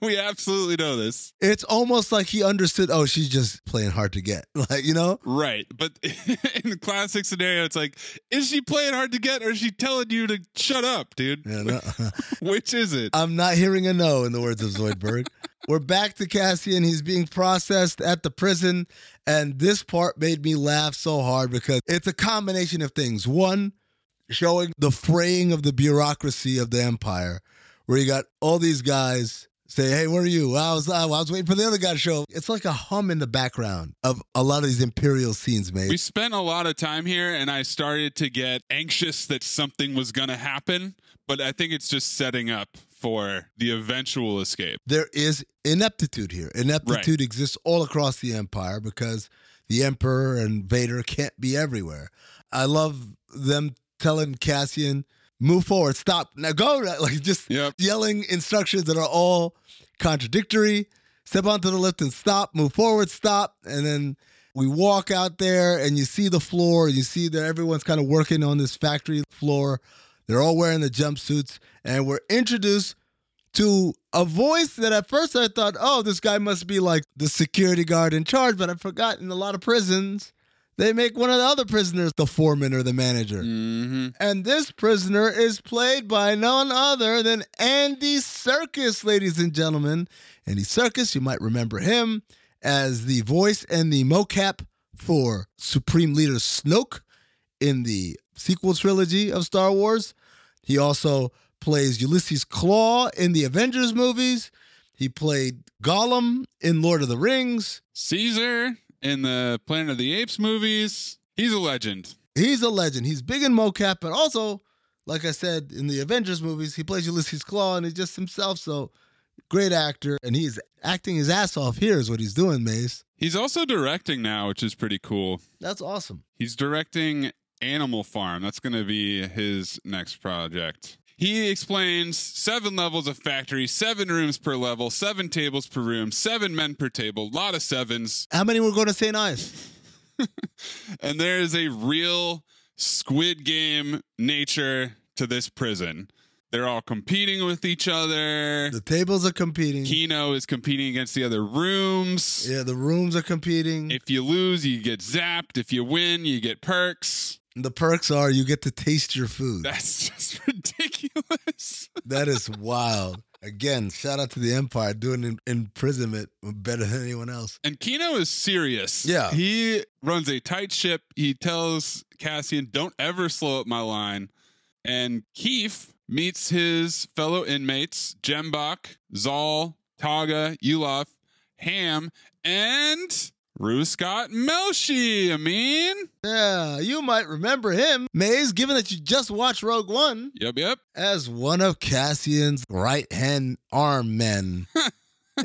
We absolutely know this. It's almost like he understood, oh, she's just playing hard to get. Like, you know? Right. But in the classic scenario, it's like, is she playing hard to get or is she telling you to shut up, dude? Yeah, no. Which is it? I'm not hearing a no, in the words of Zoidberg. We're back to Cassian. He's being processed at the prison. And this part made me laugh so hard because it's a combination of things. One, showing the fraying of the bureaucracy of the empire, where you got all these guys say, hey, where are you? I was waiting for the other guy to show. It's like a hum in the background of a lot of these imperial scenes, mate. We spent a lot of time here, and I started to get anxious that something was going to happen, but I think it's just setting up for the eventual escape. There is ineptitude here. Ineptitude exists all across the empire because the Emperor and Vader can't be everywhere. I love them telling Cassian, move forward, stop, now go, like just yelling instructions that are all contradictory. Step onto the lift and stop, move forward, stop. And then we walk out there and you see the floor, you see that everyone's kind of working on this factory floor. They're all wearing the jumpsuits and we're introduced to a voice that at first I thought, oh, this guy must be like the security guard in charge, but I've forgotten a lot of prisons. They make one of the other prisoners the foreman or the manager. Mm-hmm. And this prisoner is played by none other than Andy Serkis, ladies and gentlemen. Andy Serkis, you might remember him as the voice and the mocap for Supreme Leader Snoke in the sequel trilogy of Star Wars. He also plays Ulysses Claw in the Avengers movies. He played Gollum in Lord of the Rings. Caesar in the Planet of the Apes movies. He's a legend. He's a legend. He's big in mocap, but also, like I said, in the Avengers movies, he plays Ulysses Claw and he's just himself. So great actor. And he's acting his ass off here is what he's doing, Mace. He's also directing now, which is pretty cool. That's awesome. He's directing Animal Farm. That's going to be his next project. He explains 7 levels of factory, 7 rooms per level, 7 tables per room, 7 men per table, lot of 7s. How many were going to say nice? And there is a real Squid Game nature to this prison. They're all competing with each other. The tables are competing. Kino is competing against the other rooms. Yeah, the rooms are competing. If you lose, you get zapped. If you win, you get perks. The perks are you get to taste your food. That's just ridiculous. That is wild. Again, shout out to the Empire doing imprisonment better than anyone else. And Kino is serious. Yeah. He runs a tight ship. He tells Cassian, don't ever slow up my line. And Keefe meets his fellow inmates, Jembok, Zal, Taga, Yulaf, Ham, and Ruescott Melshi, Yeah, you might remember him, Maze, given that you just watched Rogue One. Yep. As one of Cassian's right-hand arm men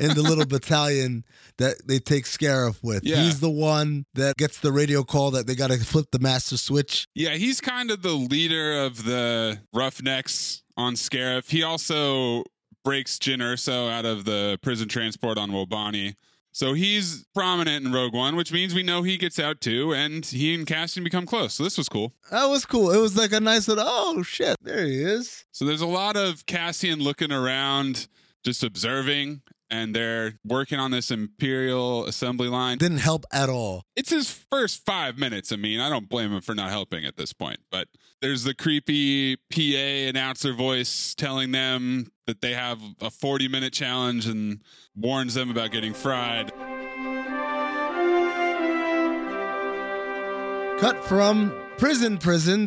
in the little battalion that they take Scarif with. Yeah. He's the one that gets the radio call that they got to flip the master switch. Yeah, he's kind of the leader of the Roughnecks on Scarif. He also breaks Jin Erso out of the prison transport on Wobani. So he's prominent in Rogue One, which means we know he gets out too, and he and Cassian become close. So this was cool. That was cool. It was like a nice little, oh shit, there he is. So there's a lot of Cassian looking around, just observing, and they're working on this Imperial assembly line. Didn't help at all. It's his first 5 minutes. I mean, I don't blame him for not helping at this point, but there's the creepy PA announcer voice telling them that they have a 40-minute challenge and warns them about getting fried. Cut from prison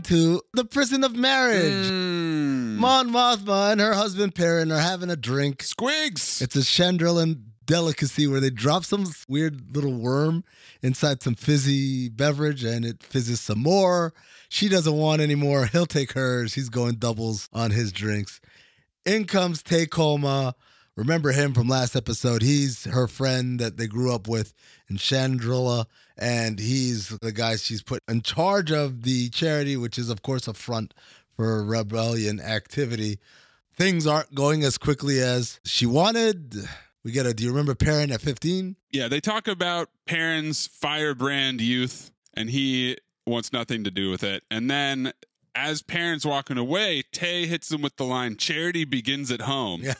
to the prison of marriage. Mon Mothma and her husband Perrin are having a drink. Squigs! It's a Chandrilan delicacy where they drop some weird little worm inside some fizzy beverage and it fizzes some more. She doesn't want any more. He'll take hers. He's going doubles on his drinks. In comes Tay Koma, Remember him from last episode. He's her friend that they grew up with in Chandrilla, and he's the guy she's put in charge of the charity, which is, of course, a front for rebellion activity. Things aren't going as quickly as she wanted. We get a, do you remember Perrin at 15? Yeah, they talk about Perrin's firebrand youth, and he wants nothing to do with it. And then as Perrin's walking away, Tay hits him with the line, charity begins at home, yeah.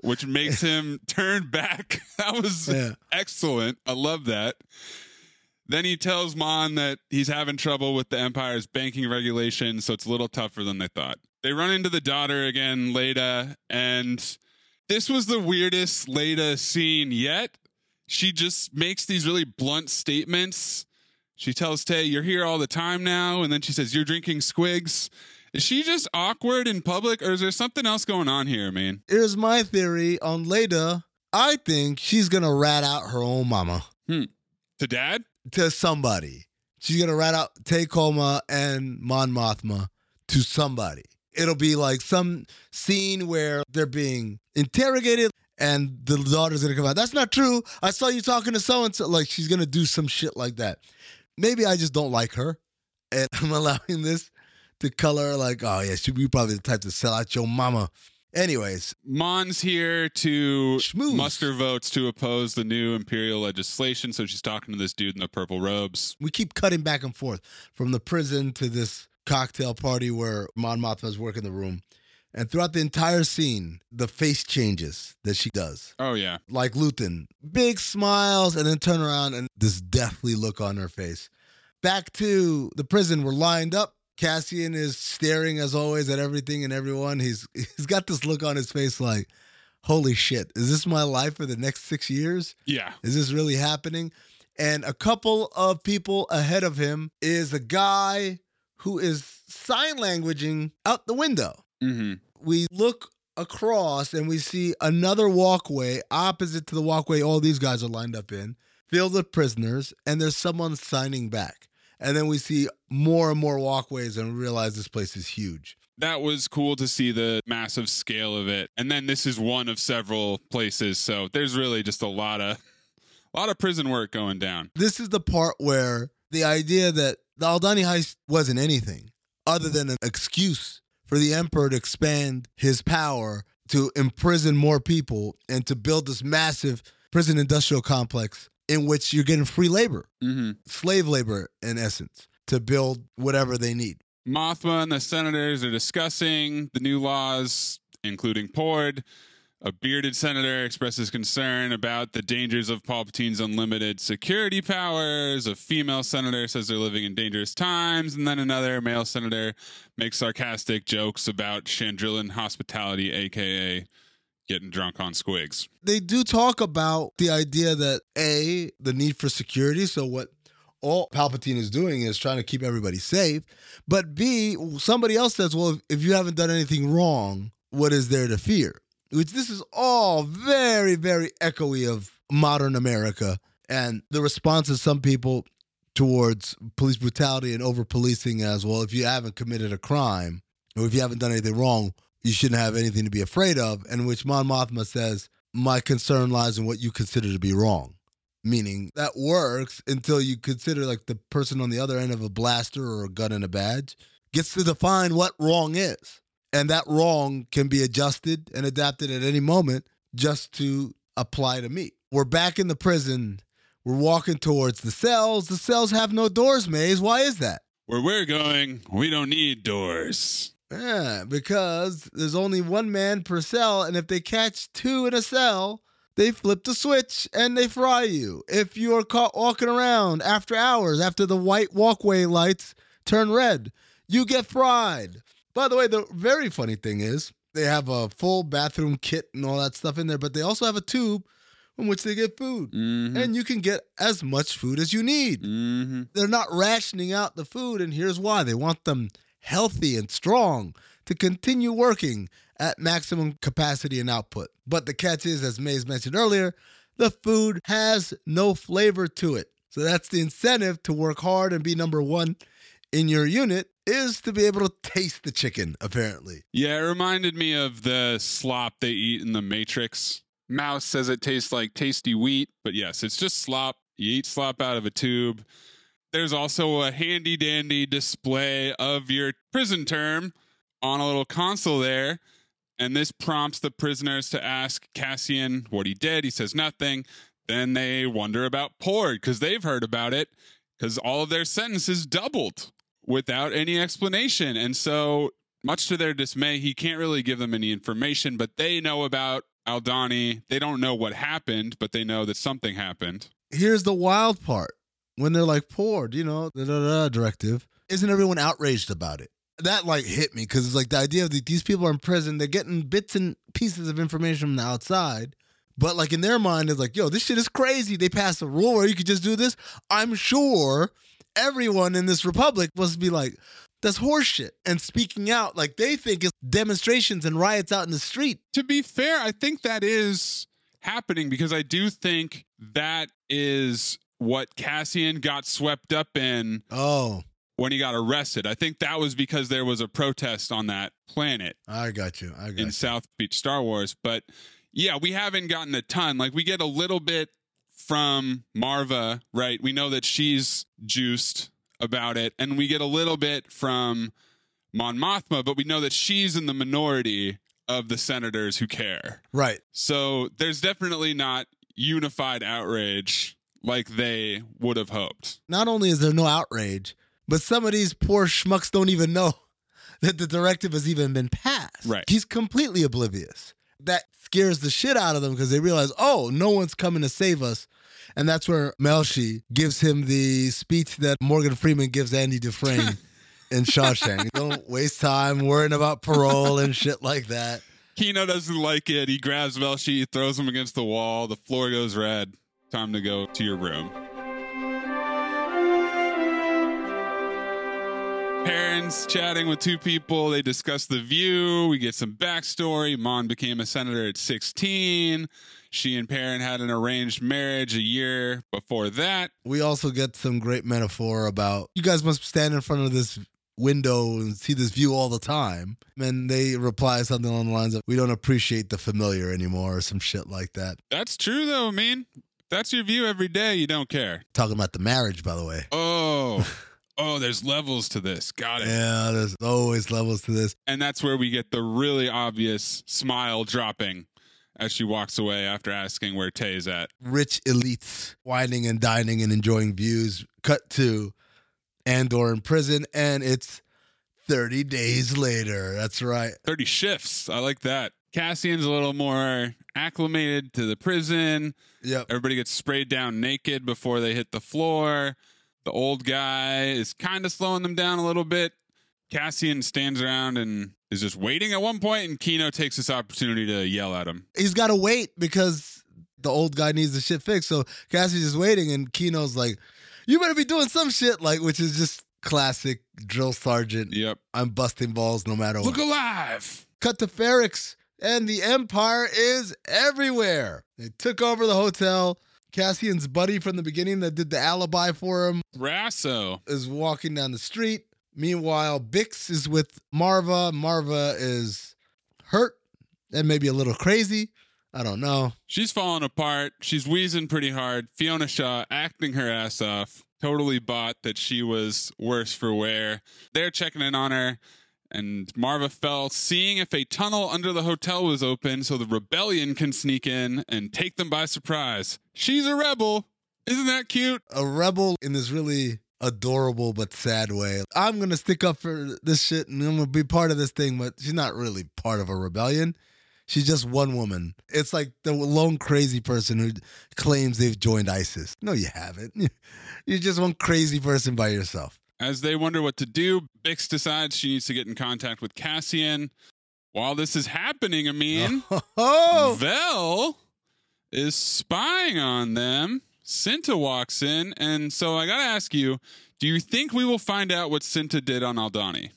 Which makes him turn back. That was excellent. I love that. Then he tells Mon that he's having trouble with the Empire's banking regulations, so it's a little tougher than they thought. They run into the daughter again, Leda, and this was the weirdest Leda scene yet. She just makes these really blunt statements. She tells Tay, you're here all the time now. And then she says, you're drinking squigs. Is she just awkward in public, or is there something else going on here, man? Here's my theory on Leda. I think she's going to rat out her own mama. To dad? To somebody. She's going to rat out Tay Koma and Mon Mothma to somebody. It'll be like some scene where they're being interrogated and the daughter's going to come out. That's not true. I saw you talking to so-and-so. Like, she's going to do some shit like that. Maybe I just don't like her, and I'm allowing this to color like, oh, yeah, you probably the type to sell out your mama. Anyways. Mon's here to muster votes to oppose the new imperial legislation, so she's talking to this dude in the purple robes. We keep cutting back and forth from the prison to this cocktail party where Mon Mothma's working the room. And throughout the entire scene, the face changes that she does. Oh, yeah. Like Luthen. Big smiles and then turn around and this deathly look on her face. Back to the prison. We're lined up. Cassian is staring, as always, at everything and everyone. He's got this look on his face like, holy shit, is this my life for the next 6 years? Yeah. Is this really happening? And a couple of people ahead of him is a guy who is sign languaging out the window. Mm-hmm. We look across and we see another walkway opposite to the walkway all these guys are lined up in, filled with prisoners, and there's someone signing back. And then we see more and more walkways and realize this place is huge. That was cool to see the massive scale of it. And then this is one of several places, so there's really just a lot of prison work going down. This is the part where the idea that the Aldani heist wasn't anything other than an excuse for the emperor to expand his power, to imprison more people, and to build this massive prison industrial complex in which you're getting free labor, slave labor in essence, to build whatever they need. Mothma and the senators are discussing the new laws, including PORD. A bearded senator expresses concern about the dangers of Palpatine's unlimited security powers. A female senator says they're living in dangerous times. And then another male senator makes sarcastic jokes about Chandrillan hospitality, a.k.a. getting drunk on squigs. They do talk about the idea that, A, the need for security. So what all Palpatine is doing is trying to keep everybody safe. But B, somebody else says, well, if you haven't done anything wrong, what is there to fear? Which this is all very, very echoey of modern America and the response of some people towards police brutality and over-policing as, well, if you haven't committed a crime or if you haven't done anything wrong, you shouldn't have anything to be afraid of, and which Mon Mothma says, my concern lies in what you consider to be wrong. Meaning that works until you consider like the person on the other end of a blaster or a gun and a badge gets to define what wrong is. And that wrong can be adjusted and adapted at any moment just to apply to me. We're back in the prison. We're walking towards the cells. The cells have no doors, Maze. Why is that? Where we're going, we don't need doors. Yeah, because there's only one man per cell, and if they catch two in a cell, they flip the switch and they fry you. If you are caught walking around after hours, after the white walkway lights turn red, you get fried. By the way, the very funny thing is they have a full bathroom kit and all that stuff in there, but they also have a tube in which they get food. Mm-hmm. And you can get as much food as you need. Mm-hmm. They're not rationing out the food, and here's why. They want them healthy and strong to continue working at maximum capacity and output. But the catch is, as Mays mentioned earlier, the food has no flavor to it. So that's the incentive to work hard and be number one in your unit, is to be able to taste the chicken, apparently. Yeah, it reminded me of the slop they eat in The Matrix. Mouse says it tastes like tasty wheat, but yes, it's just slop. You eat slop out of a tube. There's also a handy dandy display of your prison term on a little console there. And this prompts the prisoners to ask Cassian what he did. He says nothing. Then they wonder about PORD because they've heard about it because all of their sentences doubled without any explanation. And so much to their dismay, he can't really give them any information, but they know about Aldani. They don't know what happened, but they know that something happened. Here's the wild part. When they're like, PORD, you know, directive, isn't everyone outraged about it? That like hit me because it's like the idea of these people are in prison. They're getting bits and pieces of information from the outside. But like in their mind, it's like, yo, this shit is crazy. They passed a rule where you could just do this. I'm sure everyone in this republic must be like, that's horseshit. And speaking out, like they think it's demonstrations and riots out in the street. To be fair, I think that is happening because I do think that is what Cassian got swept up in. Oh. When he got arrested. I think that was because there was a protest on that planet. I got you. In South Beach Star Wars. But yeah, we haven't gotten a ton. Like we get a little bit from Marva, right? We know that she's juiced about it. And we get a little bit from Mon Mothma, but we know that she's in the minority of the senators who care. Right. So there's definitely not unified outrage like they would have hoped. Not only is there no outrage, but some of these poor schmucks don't even know that the directive has even been passed. Right. He's completely oblivious. That scares the shit out of them because they realize, oh, no one's coming to save us. And that's where Melshi gives him the speech that Morgan Freeman gives Andy Dufresne in Shawshank. Don't waste time worrying about parole and shit like that. Kino doesn't like it. He grabs Melshi, throws him against the wall. The floor goes red. Time to go to your room. Perrin's chatting with two people. They discuss The View. We get some backstory. Mon became a senator at 16. She and Perrin had an arranged marriage a year before that. We also get some great metaphor about you guys must stand in front of this window and see this view all the time. And they reply something along the lines of, we don't appreciate the familiar anymore or some shit like that. That's true, though, I mean. That's your view every day. You don't care. Talking about the marriage, by the way. Oh, oh, there's levels to this. Got it. Yeah, there's always levels to this. And that's where we get the really obvious smile dropping as she walks away after asking where Tay's at. Rich elites whining and dining and enjoying views. Cut to Andor in prison, and it's 30 days later. That's right. 30 shifts. I like that. Cassian's a little more acclimated to the prison. Yep. Everybody gets sprayed down naked before they hit the floor. The old guy is kind of slowing them down a little bit. Cassian stands around and is just waiting at one point, and Kino takes this opportunity to yell at him. He's got to wait because the old guy needs the shit fixed. So Cassian's just waiting, and Kino's like, you better be doing some shit, like, which is just classic drill sergeant. Yep. I'm busting balls no matter what. Look alive. Cut to Ferrix, and the Empire is everywhere. They took over the hotel. Cassian's buddy from the beginning that did the alibi for him, Rasso, is walking down the street. Meanwhile, Bix is with Marva. Marva is hurt and maybe a little crazy. I don't know. She's falling apart. She's wheezing pretty hard. Fiona Shaw acting her ass off. Totally bought that she was worse for wear. They're checking in on her. And Marva fell, seeing if a tunnel under the hotel was open so the rebellion can sneak in and take them by surprise. She's a rebel. Isn't that cute? A rebel in this really adorable but sad way. I'm going to stick up for this shit and I'm going to be part of this thing, but she's not really part of a rebellion. She's just one woman. It's like the lone crazy person who claims they've joined ISIS. No, you haven't. You're just one crazy person by yourself. As they wonder what to do, Bix decides she needs to get in contact with Cassian. While this is happening, Ameen, Vel is spying on them. Cinta walks in, and so I got to ask you, do you think we will find out what Cinta did on Aldani?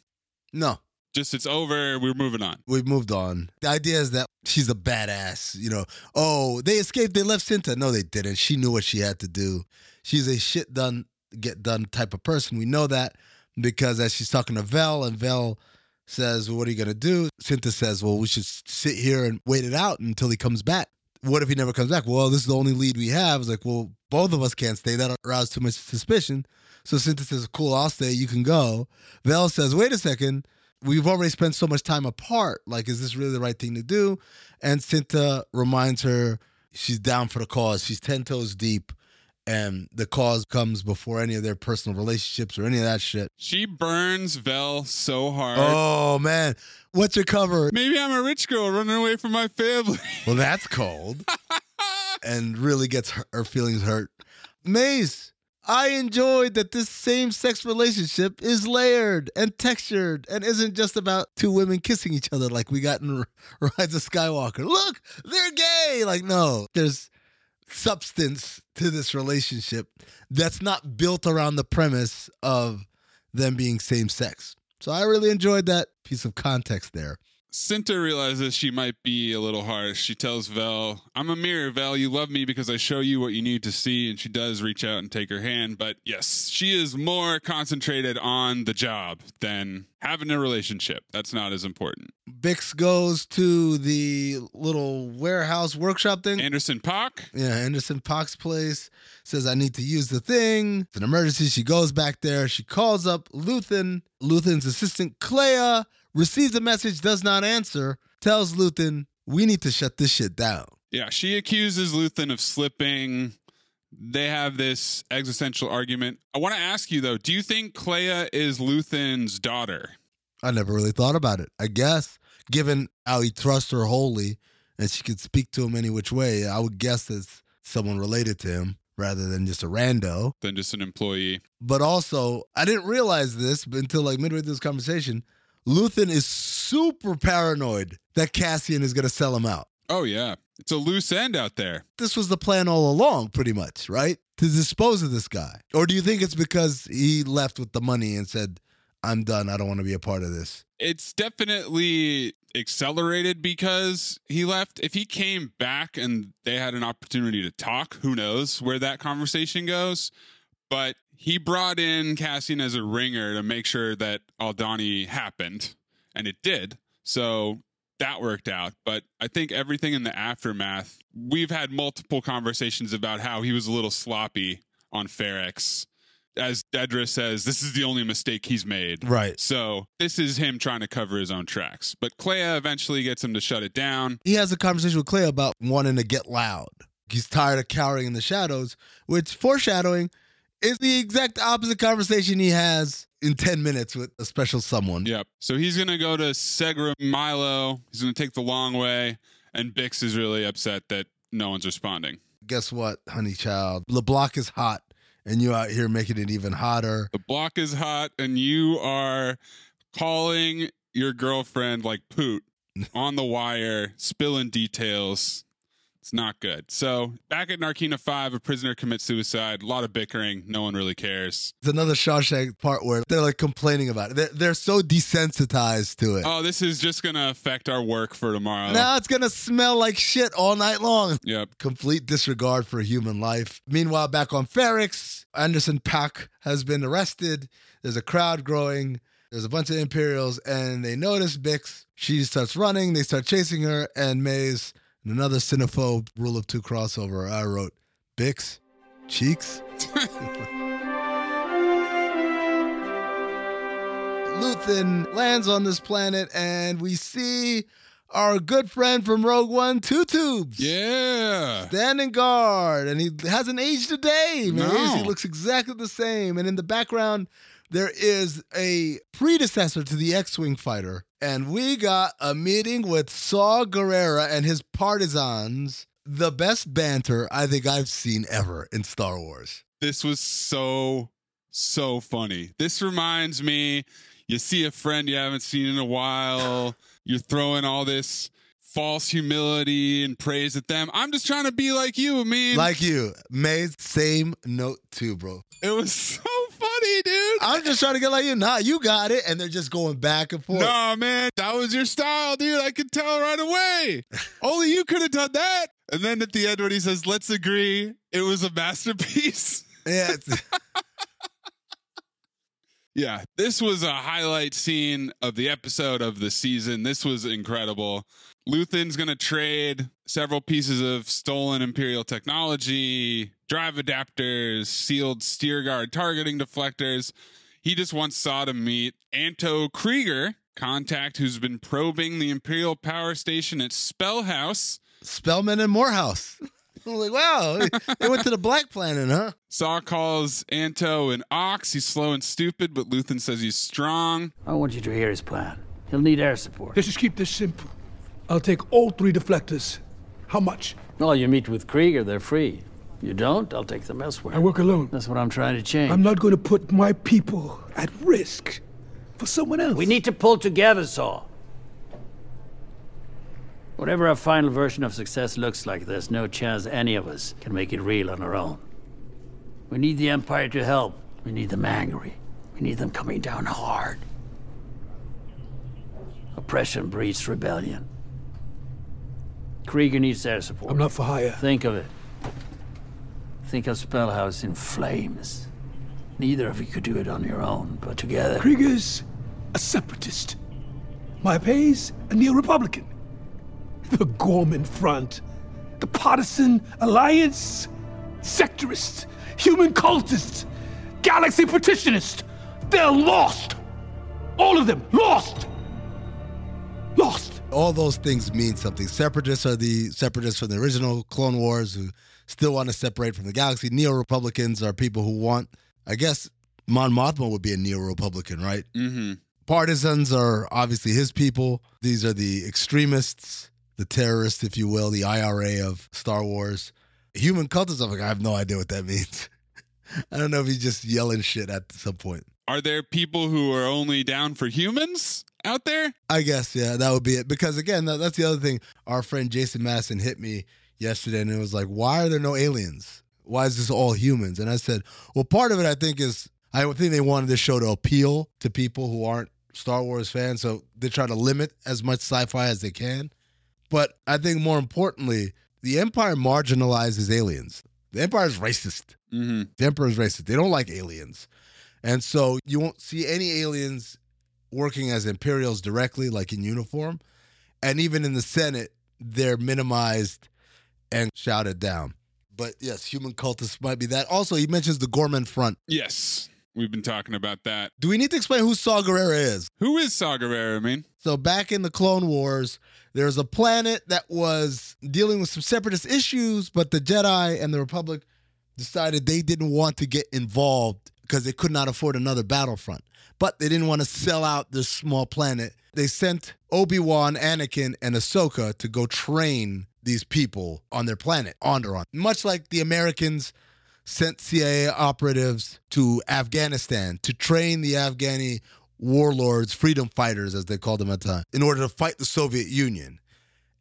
No. Just it's over, we're moving on. We've moved on. The idea is that she's a badass, you know. Oh, they escaped, they left Cinta. No, they didn't. She knew what she had to do. She's a shit done get done type of person. We know that because as she's talking to Vel, and Vel says, well, what are you going to do? Cinta says, well, we should sit here and wait it out until he comes back. what if he never comes back? Well, this is the only lead we have. It's like, well, both of us can't stay. That arouses too much suspicion. So Synta says, cool, I'll stay. You can go. Vel says, wait a second. We've already spent so much time apart. Like, is this really the right thing to do? And Synta reminds her she's down for the cause. She's 10 toes deep. And the cause comes before any of their personal relationships or any of that shit. She burns Vel so hard. Oh, man. What's her cover? Maybe I'm a rich girl running away from my family. Well, that's cold. And really gets her feelings hurt. Maze, I enjoyed that this same-sex relationship is layered and textured and isn't just about two women kissing each other like we got in Rise of Skywalker. Look, they're gay. Like, no, there's substance to this relationship that's not built around the premise of them being same sex. So I really enjoyed that piece of context there. Synta realizes she might be a little harsh. She tells Vel, I'm a mirror, Vel. You love me because I show you what you need to see. And she does reach out and take her hand. But yes, she is more concentrated on the job than having a relationship. That's not as important. Bix goes to the little warehouse workshop thing. Anderson Paak. Yeah, Anderson Paak's place. Says, I need to use the thing. It's an emergency. She goes back there. She calls up Luthen. Luthen's assistant, Clea, receives a message, does not answer, tells Luthen, we need to shut this shit down. Yeah, she accuses Luthen of slipping. They have this existential argument. I want to ask you, though, do you think Clea is Luthen's daughter? I never really thought about it. I guess, given how he trusts her wholly and she could speak to him any which way, I would guess it's someone related to him rather than just a rando. Than just an employee. But also, I didn't realize this until like midway through this conversation, Luthen is super paranoid that Cassian is going to sell him out. Oh, yeah. It's a loose end out there. This was the plan all along, pretty much, right? To dispose of this guy. Or do you think it's because he left with the money and said, I'm done. I don't want to be a part of this. It's definitely accelerated because he left. If he came back and they had an opportunity to talk, who knows where that conversation goes. But he brought in Cassian as a ringer to make sure that Aldani happened, and it did. So that worked out. But I think everything in the aftermath, we've had multiple conversations about how he was a little sloppy on Ferrix. As Dedra says, this is the only mistake he's made. Right. So this is him trying to cover his own tracks. But Clea eventually gets him to shut it down. He has a conversation with Clea about wanting to get loud. He's tired of cowering in the shadows, which foreshadowing is the exact opposite conversation he has in 10 minutes with a special someone. Yep. So he's going to go to Segra Milo. He's going to take the long way. And Bix is really upset that no one's responding. Guess what, honey child? LeBlanc is hot. And you out here making it even hotter. The block is hot, and you are calling your girlfriend like Poot on the wire, spilling details. It's not good. So back at Narkina 5, a prisoner commits suicide. A lot of bickering. No one really cares. It's another Shawshank part where they're like complaining about it. They're so desensitized to it. Oh, this is just going to affect our work for tomorrow. Now it's going to smell like shit all night long. Yep. Complete disregard for human life. Meanwhile, back on Ferrix, Anderson Paak has been arrested. There's a crowd growing. There's a bunch of Imperials and they notice Bix. She starts running. They start chasing her and Maze. And another Cinephobe Rule of Two crossover. I wrote, Bix, cheeks. Luthen lands on this planet, and we see our good friend from Rogue One, Two Tubes. Yeah. Standing guard, and he hasn't aged a day, man. No. He looks exactly the same. And in the background, there is a predecessor to the X-Wing fighter. And we got a meeting with Saw Gerrera and his partisans. The best banter I think I've seen ever in Star Wars. This was so funny. This reminds me, you see a friend you haven't seen in a while. You're throwing all this false humility and praise at them. I'm just trying to be like you, man. Like you. Maze, same note too, bro. It was so funny, dude. I'm just trying to get like you. Nah, you got it. And they're just going back and forth. Nah, man. That was your style, dude. I could tell right away. Only you could have done that. And then at the end when he says, let's agree, it was a masterpiece. Yeah. Yeah, this was a highlight scene of the episode, of the season. This was incredible. Luthen's going to trade several pieces of stolen Imperial technology, drive adapters, sealed steer guard targeting deflectors. He just once saw to meet Anto Krieger, contact who's been probing the Imperial power station at Spellhouse. Spellman and Morehouse. Like, wow, they went to the Black Planet, huh? Saw calls Anto an ox. He's slow and stupid, but Luthen says he's strong. I want you to hear his plan. He'll need air support. Let's just keep this simple. I'll take all three deflectors. How much? Well, you meet with Krieger, they're free. You don't, I'll take them elsewhere. I work alone. That's what I'm trying to change. I'm not going to put my people at risk for someone else. We need to pull together, Saul. Whatever our final version of success looks like, there's no chance any of us can make it real on our own. We need the Empire to help. We need them angry. We need them coming down hard. Oppression breeds rebellion. Krieger needs air support. I'm not for hire. Think of it. Think of Spellhouse in flames. Neither of you could do it on your own, but together... Krieger's a separatist. My pay's a neo-Republican. The Gorman Front, the Partisan Alliance, sectorists, human cultists, galaxy partitionists. They're lost. All of them, lost. Lost. All those things mean something. Separatists are the separatists from the original Clone Wars who still want to separate from the galaxy. Neo-Republicans are people who want, I guess, Mon Mothma would be a neo-Republican, right? Mm-hmm. Partisans are obviously his people. These are the extremists. The terrorists, if you will, the IRA of Star Wars. Human cultists, I'm like, I have no idea what that means. I don't know if he's just yelling shit at some point. Are there people who are only down for humans out there? I guess, yeah, that would be it. Because again, that's the other thing. Our friend Jason Masson hit me yesterday and it was like, why are there no aliens? Why is this all humans? And I said, well, part of it, I think they wanted this show to appeal to people who aren't Star Wars fans. So they try to limit as much sci-fi as they can. But I think more importantly, the Empire marginalizes aliens. The Empire is racist. Mm-hmm. The Emperor is racist. They don't like aliens. And so you won't see any aliens working as Imperials directly, like in uniform. And even in the Senate, they're minimized and shouted down. But yes, human cultists might be that. Also, he mentions the Gorman Front. Yes. We've been talking about that. Do we need to explain who Saw Gerrera is? Who is Saw Gerrera, I mean? So back in the Clone Wars, there's a planet that was dealing with some separatist issues, but the Jedi and the Republic decided they didn't want to get involved because they could not afford another battlefront. But they didn't want to sell out this small planet. They sent Obi-Wan, Anakin, and Ahsoka to go train these people on their planet, Andor. Much like the Americans sent CIA operatives to Afghanistan to train the Afghani warlords, freedom fighters, as they called them at the time, in order to fight the Soviet Union.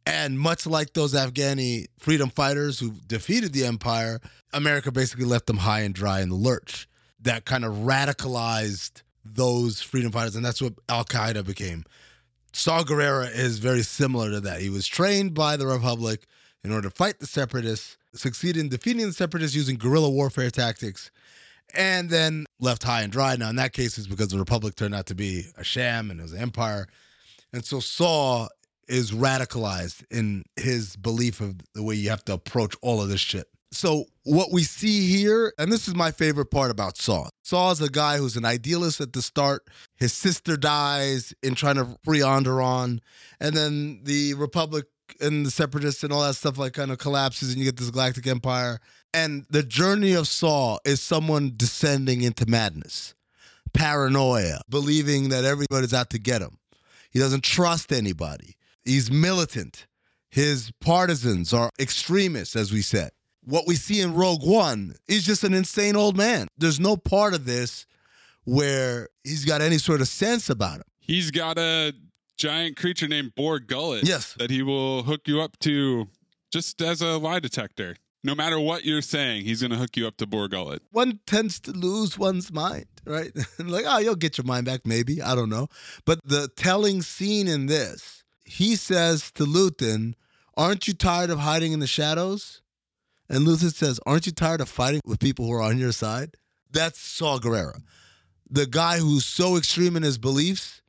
And much like those Afghani freedom fighters who defeated the empire, America basically left them high and dry in the lurch. That kind of radicalized those freedom fighters, and that's what Al-Qaeda became. Saw Gerrera is very similar to that. He was trained by the Republic in order to fight the separatists, succeeded in defeating the separatists using guerrilla warfare tactics, and then left high and dry. Now, in that case, it's because the Republic turned out to be a sham and it was an empire. And so Saw is radicalized in his belief of the way you have to approach all of this shit. So what we see here, and this is my favorite part about Saw. Saw is a guy who's an idealist at the start. His sister dies in trying to free Onderon. And then the Republic and the separatists and all that stuff like kind of collapses and you get this galactic empire. And the journey of Saw is someone descending into madness, paranoia, believing that everybody's out to get him. He doesn't trust anybody. He's militant. His partisans are extremists, as we said. What we see in Rogue One is just an insane old man. There's no part of this where he's got any sort of sense about him. He's got a giant creature named Borg Gullet, yes, that he will hook you up to just as a lie detector. No matter what you're saying, he's going to hook you up to Borg Gullet. One tends to lose one's mind, right? Like, oh, you'll get your mind back, maybe. I don't know. But the telling scene in this, he says to Luthen, aren't you tired of hiding in the shadows? And Luthen says, aren't you tired of fighting with people who are on your side? That's Saw Gerrera. the guy who's so extreme in his beliefs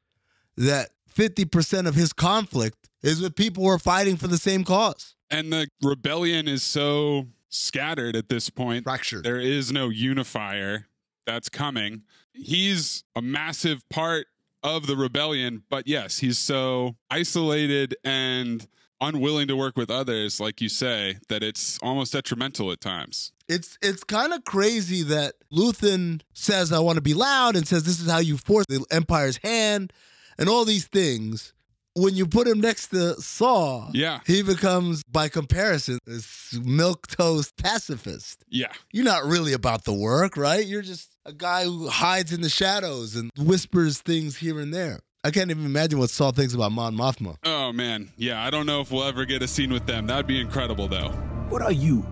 that 50% of his conflict is with people who are fighting for the same cause. And the rebellion is so scattered at this point. Fractured. There is no unifier that's coming. He's a massive part of the rebellion, but yes, he's so isolated and unwilling to work with others, like you say, that it's almost detrimental at times. It's kind of crazy that Luthen says, I want to be loud, and says, this is how you force the Empire's hand, and all these things. When you put him next to Saw, yeah, he becomes, by comparison, this milquetoast pacifist. Yeah. You're not really about the work, right? You're just a guy who hides in the shadows and whispers things here and there. I can't even imagine what Saw thinks about Mon Mothma. Oh, man. Yeah, I don't know if we'll ever get a scene with them. That'd be incredible, though. What are you,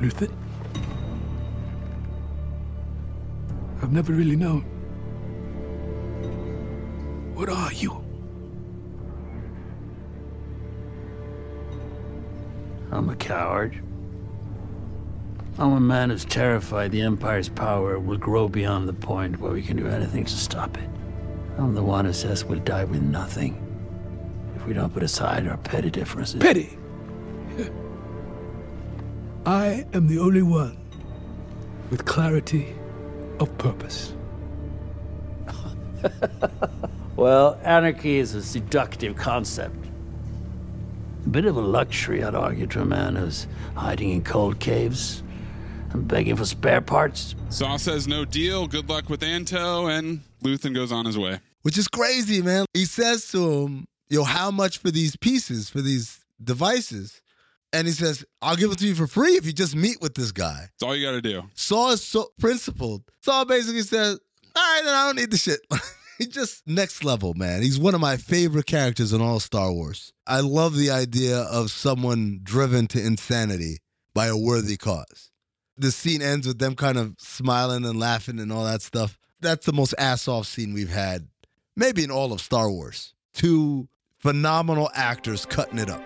Luthen? I've never really known. What are you? I'm a coward. I'm a man who's terrified the Empire's power will grow beyond the point where we can do anything to stop it. I'm the one who says we'll die with nothing if we don't put aside our petty differences. Petty? I am the only one with clarity of purpose. Well, anarchy is a seductive concept. A bit of a luxury, I'd argue, to a man who's hiding in cold caves and begging for spare parts. Saw says no deal, good luck with Anto, and Luthen goes on his way. Which is crazy, man. He says to him, yo, how much for these pieces, for these devices? And he says, I'll give it to you for free if you just meet with this guy. That's all you got to do. Saw is so principled. Saw basically says, all right, then I don't need the shit. He's just next level, man. He's one of my favorite characters in all Star Wars. I love the idea of someone driven to insanity by a worthy cause. The scene ends with them kind of smiling and laughing and all that stuff. That's the most ass-off scene we've had, maybe in all of Star Wars. Two phenomenal actors cutting it up.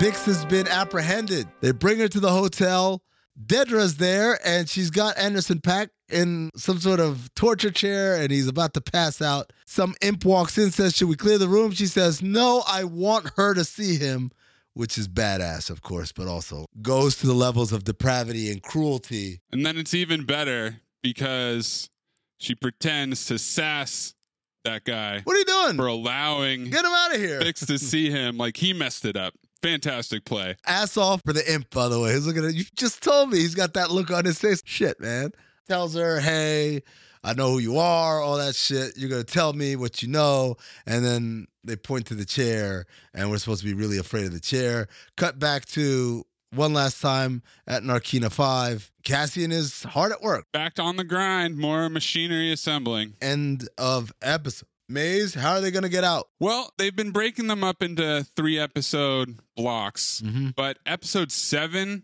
Bix has been apprehended. They bring her to the hotel. Dedra's there, and she's got Anderson Paak in some sort of torture chair, and he's about to pass out. Some imp walks in, says, should we clear the room? She says, no, I want her to see him, which is badass, of course, but also goes to the levels of depravity and cruelty. And then it's even better because she pretends to sass that guy. What are you doing? For allowing... Get him out of here. Fix to see him like he messed it up. Fantastic play. Ass off for the imp, by the way. He's looking at you. Just told me he's got that look on his face. Shit, man. Tells her, hey, I know who you are, all that shit. You're going to tell me what you know. And then they point to the chair, and we're supposed to be really afraid of the chair. Cut back to one last time at Narkina 5. Cassian is hard at work. Back on the grind. More machinery assembling. End of episode. Maze, how are they going to get out? Well, they've been breaking them up into 3-episode blocks, but episode 7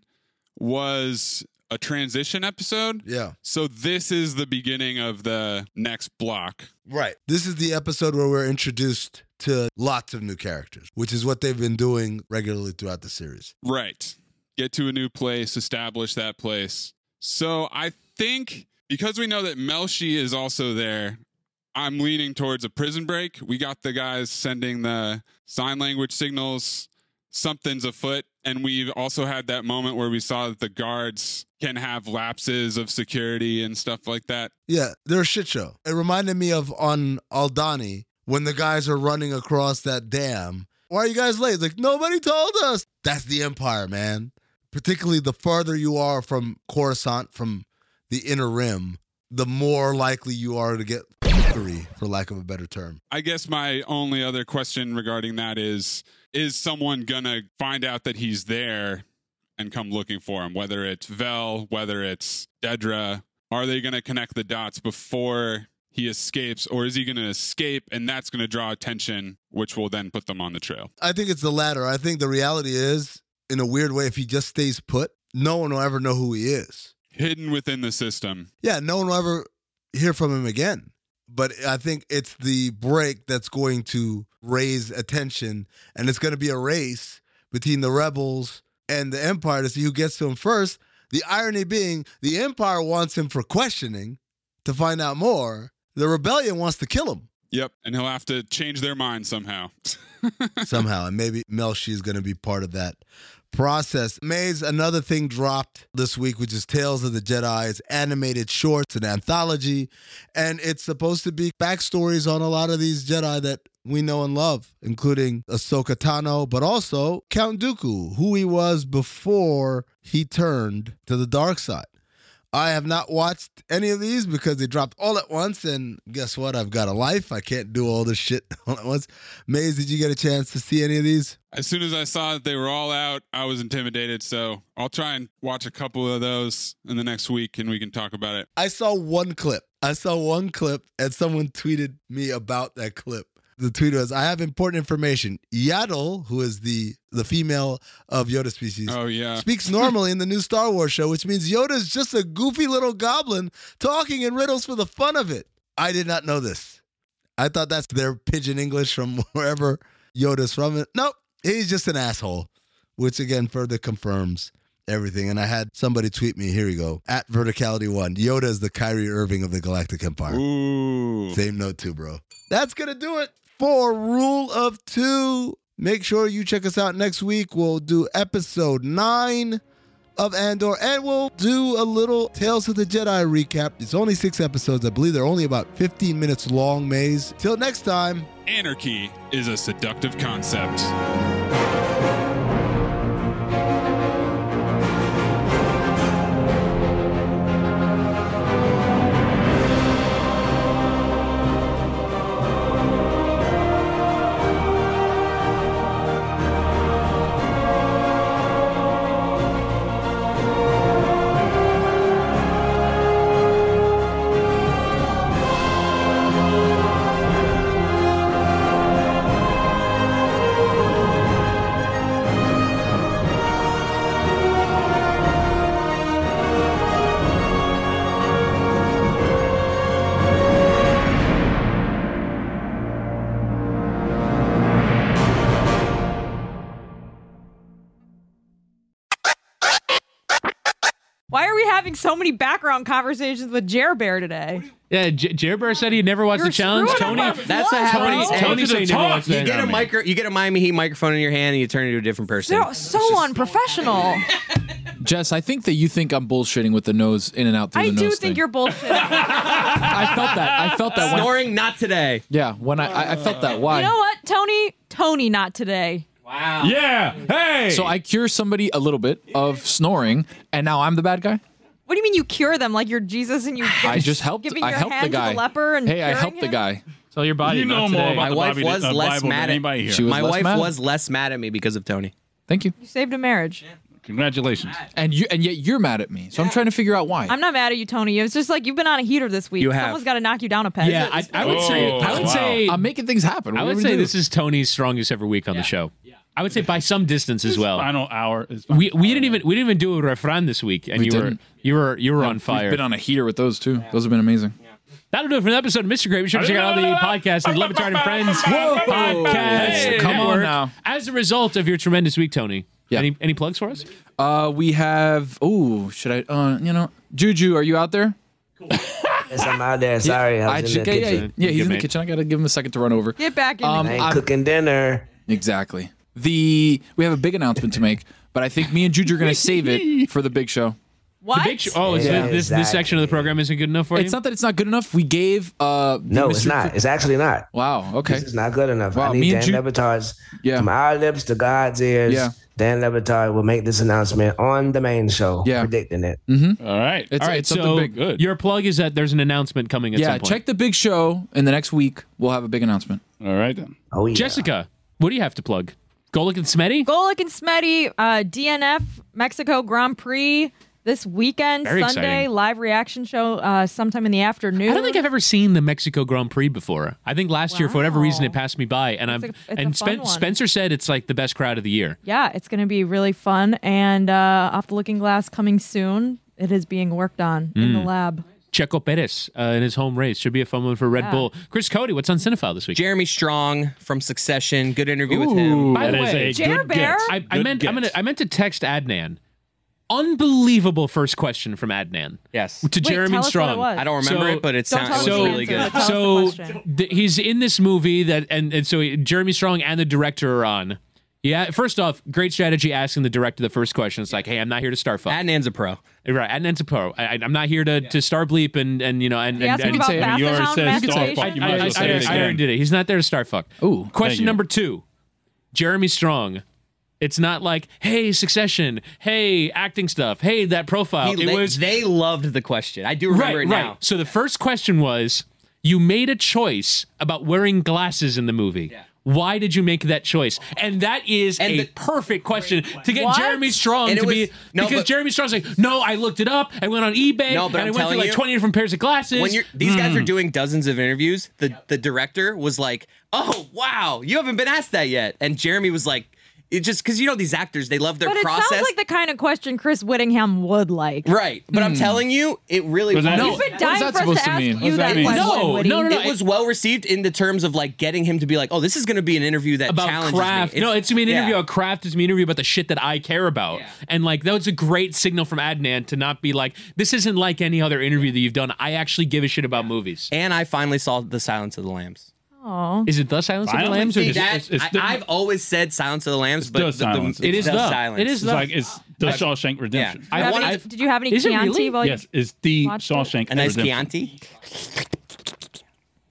was a transition episode. Yeah. So this is the beginning of the next block. Right. This is the episode where we're introduced to lots of new characters, which is what they've been doing regularly throughout the series. Right. Get to a new place, establish that place. So I think because we know that Melshi is also there, I'm leaning towards a prison break. We got the guys sending the sign language signals. Something's afoot. And we've also had that moment where we saw that the guards can have lapses of security and stuff like that. Yeah, they're a shit show. It reminded me of on Aldani when the guys are running across that dam. Why are you guys late? It's like, nobody told us. That's the Empire, man. Particularly the farther you are from Coruscant, from the Inner Rim, the more likely you are to get... for lack of a better term. I guess my only other question regarding that is someone gonna find out that he's there and come looking for him? Whether it's Vel, whether it's Dedra, are they gonna connect the dots before he escapes, or is he gonna escape and that's gonna draw attention, which will then put them on the trail? I think it's the latter. I think the reality is, in a weird way, if he just stays put, no one will ever know who he is. Hidden within the system. Yeah, no one will ever hear from him again. But I think it's the break that's going to raise attention, and it's going to be a race between the rebels and the Empire to see who gets to him first. The irony being, the Empire wants him for questioning to find out more. The Rebellion wants to kill him. Yep, and he'll have to change their mind somehow. Somehow, and maybe Melshi is going to be part of that process. Maze, another thing dropped this week, which is Tales of the Jedi. It's animated shorts, an anthology, and it's supposed to be backstories on a lot of these Jedi that we know and love, including Ahsoka Tano, but also Count Dooku, who he was before he turned to the dark side. I have not watched any of these because they dropped all at once, and guess what? I've got a life. I can't do all this shit all at once. Maze, did you get a chance to see any of these? As soon as I saw that they were all out, I was intimidated, so I'll try and watch a couple of those in the next week, and we can talk about it. I saw one clip, and someone tweeted me about that clip. The tweet was, I have important information. Yaddle, who is the female of Yoda species, speaks normally in the new Star Wars show, which means Yoda's just a goofy little goblin talking in riddles for the fun of it. I did not know this. I thought that's their pidgin English from wherever Yoda's from. Nope, he's just an asshole, which again further confirms everything. And I had somebody tweet me, here we go, at Verticality1, Yoda is the Kyrie Irving of the Galactic Empire. Ooh. Same note too, bro. That's going to do it for Rule of Two. Make sure you check us out next week. We'll do episode 9 of Andor, and we'll do a little Tales of the Jedi recap. It's only 6 episodes. I believe they're only about 15 minutes long, Maze. Till next time. Anarchy is a seductive concept. So many background conversations with Jer Bear today. Yeah, Jer Bear said he never watched the challenge. Tony, that's what happened. Tony said he never watched the challenge. You get a Miami Heat microphone in your hand and you turn it into a different person. So unprofessional. Jess, I think that you think I'm bullshitting with the nose in and out through the nose. I do think you're bullshitting. I felt that. Snoring, not today. Yeah, when I felt that. Why? You know what, Tony? Tony, not today. Wow. Yeah. Hey. So I cure somebody a little bit of snoring, and now I'm the bad guy? What do you mean you cure them? Like you're Jesus and you I helped the guy. To the leper and hey, I helped him? The guy. So your body. You know more about my wife was less mad at me. My wife was less mad at me because of Tony. Thank you. You saved a marriage. Yeah. Congratulations. And yet you're mad at me. So yeah. I'm trying to figure out why. I'm not mad at you, Tony. It's just like you've been on a heater this week. You have. Someone's got to knock you down a peg. Yeah, I would say I'm making things happen. What I would say this is Tony's strongest ever week on the show. Yeah. I would say by some distance as well. Final hour. We didn't even do a refrain this week, and you were on fire. We've been on a heater with those too. Yeah. Those have been amazing. Yeah. That'll do it for an episode of Mr. Gray. Be sure to check out all the podcasts and Levitard and Friends podcast. Hey, come on now. As a result of your tremendous week, Tony. Yeah. Any plugs for us? We have. Oh, should I? Juju, are you out there? Cool. Yes, I'm out there. Sorry, I was in the kitchen. Yeah, he's in the kitchen. I gotta give him a second to run over. Get back in. I ain't cooking dinner. Exactly. We have a big announcement to make, but I think me and Juju are going to save it for the big show. What? The big show? Oh, yeah, this section of the program isn't good enough for you? It's not that it's not good enough. We gave... no, it's not. It's actually not. Wow, okay. This is not good enough. Wow, I need Dan Levitard's... Yeah. From our lips to God's ears, Dan Levitard will make this announcement on the main show. Yeah. Predicting it. Mm-hmm. All right. It's something big. Good. Your plug is that there's an announcement coming at some point. Yeah, check the big show, and the next week we'll have a big announcement. All right, then. Oh, yeah. Jessica, what do you have to plug? Golic and Smetty? Golic and Smetty, DNF Mexico Grand Prix this weekend, Very Sunday, exciting. Live reaction show sometime in the afternoon. I don't think I've ever seen the Mexico Grand Prix before. I think last year, for whatever reason, it passed me by. And Spencer said it's like the best crowd of the year. Yeah, it's going to be really fun. And Off the Looking Glass coming soon. It is being worked on in the lab. Checo Perez in his home race. Should be a fun one for Red Bull. Chris Cody, what's on Cinephile this week? Jeremy Strong from Succession. Good interview with him. By the way, Jer Bear. I meant to text Adnan. Unbelievable first question from Adnan. Yes. To Jeremy Strong. I don't remember it, but it sounds really good. So he's in this movie that, and so Jeremy Strong and the director are on. Yeah. First off, great strategy asking the director the first question. It's like, hey, I'm not here to star fuck. Adnan's a pro. Right. Adnan's a pro. I'm not here to star bleep and you know, and I did say it. You already said star fuck. You might as well say it. I already did it. He's not there to star fuck. Ooh. Question number 2. Jeremy Strong. It's not like, hey, Succession, hey, acting stuff, hey, that profile. They loved the question. I do remember now. So the first question was, you made a choice about wearing glasses in the movie. Yeah. Why did you make that choice? And that is a perfect question to get Jeremy Strong to be. Because Jeremy Strong's like, no, I looked it up. I went on eBay and I went through like 20 different pairs of glasses. When these guys are doing dozens of interviews, the director was like, oh, wow, you haven't been asked that yet. And Jeremy was like, it just because you know these actors, they love their process. But it sounds like the kind of question Chris Whittingham would like. Right, but I'm telling you, it really was. No, you've been dying for us to ask you that question. No. It was well received in the terms of like getting him to be like, oh, this is going to be an interview that about challenges craft. Me. It's going to be an interview about craft. It's going to be an interview about the shit that I care about. Yeah. And like that was a great signal from Adnan to not be like, this isn't like any other interview that you've done. I actually give a shit about movies. And I finally saw The Silence of the Lambs. Aww. Is it The Silence of the Lambs? Or I've always said Silence of the Lambs, but it is The Silence. It is The. It's The Shawshank Redemption. Yeah. Did you have any Chianti? Really? While yes, it's The Shawshank Redemption. A nice Chianti?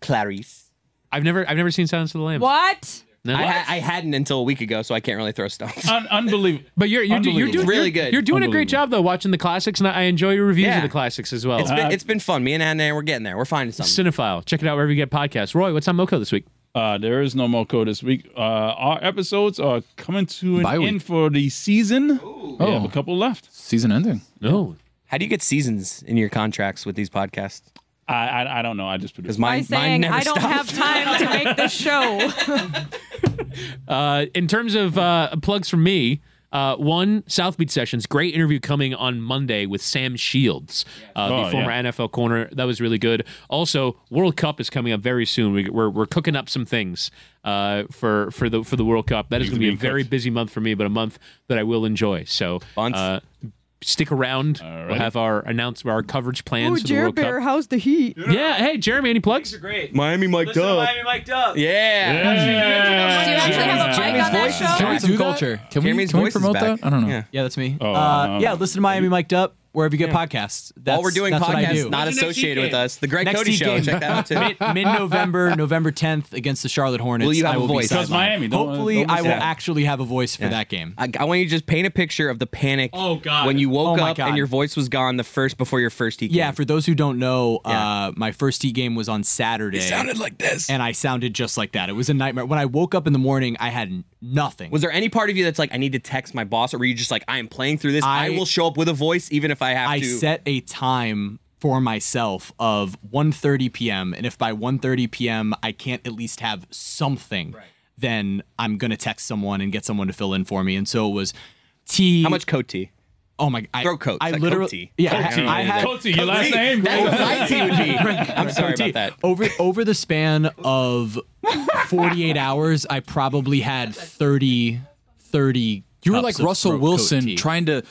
Clarice. I've never seen Silence of the Lambs. What? No, I hadn't until a week ago, so I can't really throw stones. Unbelievable. But you're doing really good. You're doing a great job though, watching the classics, and I enjoy your reviews of the classics as well. It's been fun. Me and Anna, we're getting there. We're finding something. Cinephile. Check it out wherever you get podcasts. Roy, what's on MoCo this week? There is no MoCo this week. Our episodes are coming to an end for the season. Ooh. We have a couple left. Season ending. No. How do you get seasons in your contracts with these podcasts? I don't know. I just produced mine never I don't stopped. Have time to make this show. In terms of plugs from me, one, South Beach Sessions. Great interview coming on Monday with Sam Shields, the former NFL corner. That was really good. Also, World Cup is coming up very soon. We're cooking up some things for the World Cup. That is going to be a very busy month for me, but a month that I will enjoy. So. Stick around. Right. We'll have our coverage plans for the World Cup. Bear, how's the heat? Yeah. Hey, Jeremy, any plugs? These are great. Miami mic'd up. Miami mic'd up. Yeah. Do you actually have a mic on that show? Can we do culture? Can we promote that? I don't know. Yeah, that's me. Yeah, listen to Miami mic'd up. Wherever you get podcasts. All we're doing podcasts not associated with us. The Greg Cody Show. Check that out too. Mid-November, November 10th against the Charlotte Hornets. Will you have a voice? Because Miami. Hopefully, I will actually have a voice for that game. I want you to just paint a picture of the panic when you woke up and your voice was gone before your first heat game. Yeah, for those who don't know, my first heat game was on Saturday. It sounded like this. And I sounded just like that. It was a nightmare. When I woke up in the morning, I had nothing. Was there any part of you that's like, I need to text my boss? Or were you just like, I am playing through this. I will show up with a voice even if I set a time for myself of 1:30 p.m. And if by 1:30 p.m. I can't at least have something, then I'm going to text someone and get someone to fill in for me. And so it was tea. How much coat tea? Oh my God. Throw coats. I like literally. Coat tea. Yeah. Coat I had coat tea. Your last name? That's what my tea would be. I'm sorry about that. Over the span of 48 hours, I probably had 30 You were like Russell Wilson trying to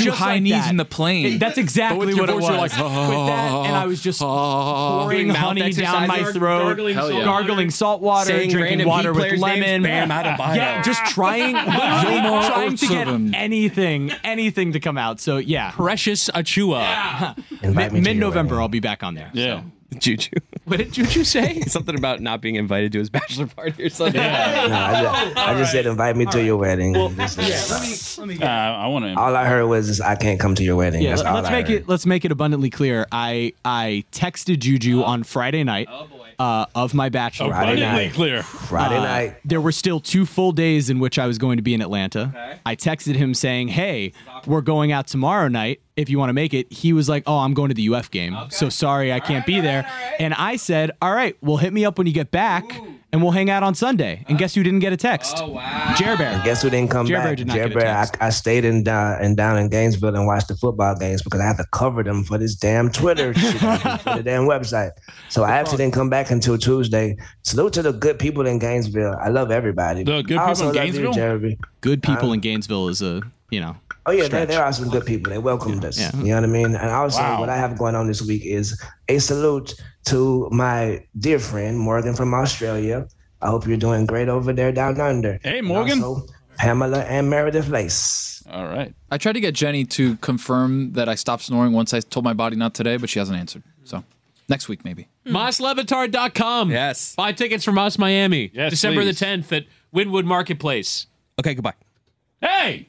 do high knees in the plane. That's exactly what it was. Like, with that, and I was just pouring honey down my throat, gargling salt water, drinking water with lemon. Bam, just trying to get anything to come out. So yeah, Precious Achua. Mid-November, I'll be back on there. Yeah. Juju. What did Juju say? Something about not being invited to his bachelor party or something. Yeah. No, I just said invite me to your wedding. Well, let me get I want to. All I heard was just, I can't come to your wedding. Yeah, let's make it abundantly clear. I texted Juju on Friday night of my bachelor. Friday night. There were still 2 full days in which I was going to be in Atlanta. Okay. I texted him saying, "Hey, we're going out tomorrow night. If you want to make it." He was like, "Oh, I'm going to the UF game. Okay. So sorry, I can't be there." Right. And I said, "All right, well, hit me up when you get back, and we'll hang out on Sunday." And guess who didn't get a text? Oh, wow. Jer Bear. And guess who didn't come back? Jer Bear. I stayed down in Gainesville and watched the football games because I had to cover them for this damn Twitter shit, for the damn website. So I actually didn't come back until Tuesday. Salute to the good people in Gainesville. I love everybody. The good people in Gainesville? Good people in Gainesville is a... you know. Oh, yeah, there are some good people. They welcomed us. Yeah. You know what I mean? And also what I have going on this week is a salute to my dear friend, Morgan from Australia. I hope you're doing great over there down under. Hey, Morgan. And also Pamela and Meredith Lace. All right. I tried to get Jenny to confirm that I stopped snoring once I told my body not today, but she hasn't answered. So next week, maybe. MossLevitard.com. Yes. Buy tickets for Moss Miami. Yes, December please. The 10th at Wynwood Marketplace. Okay, goodbye. Hey!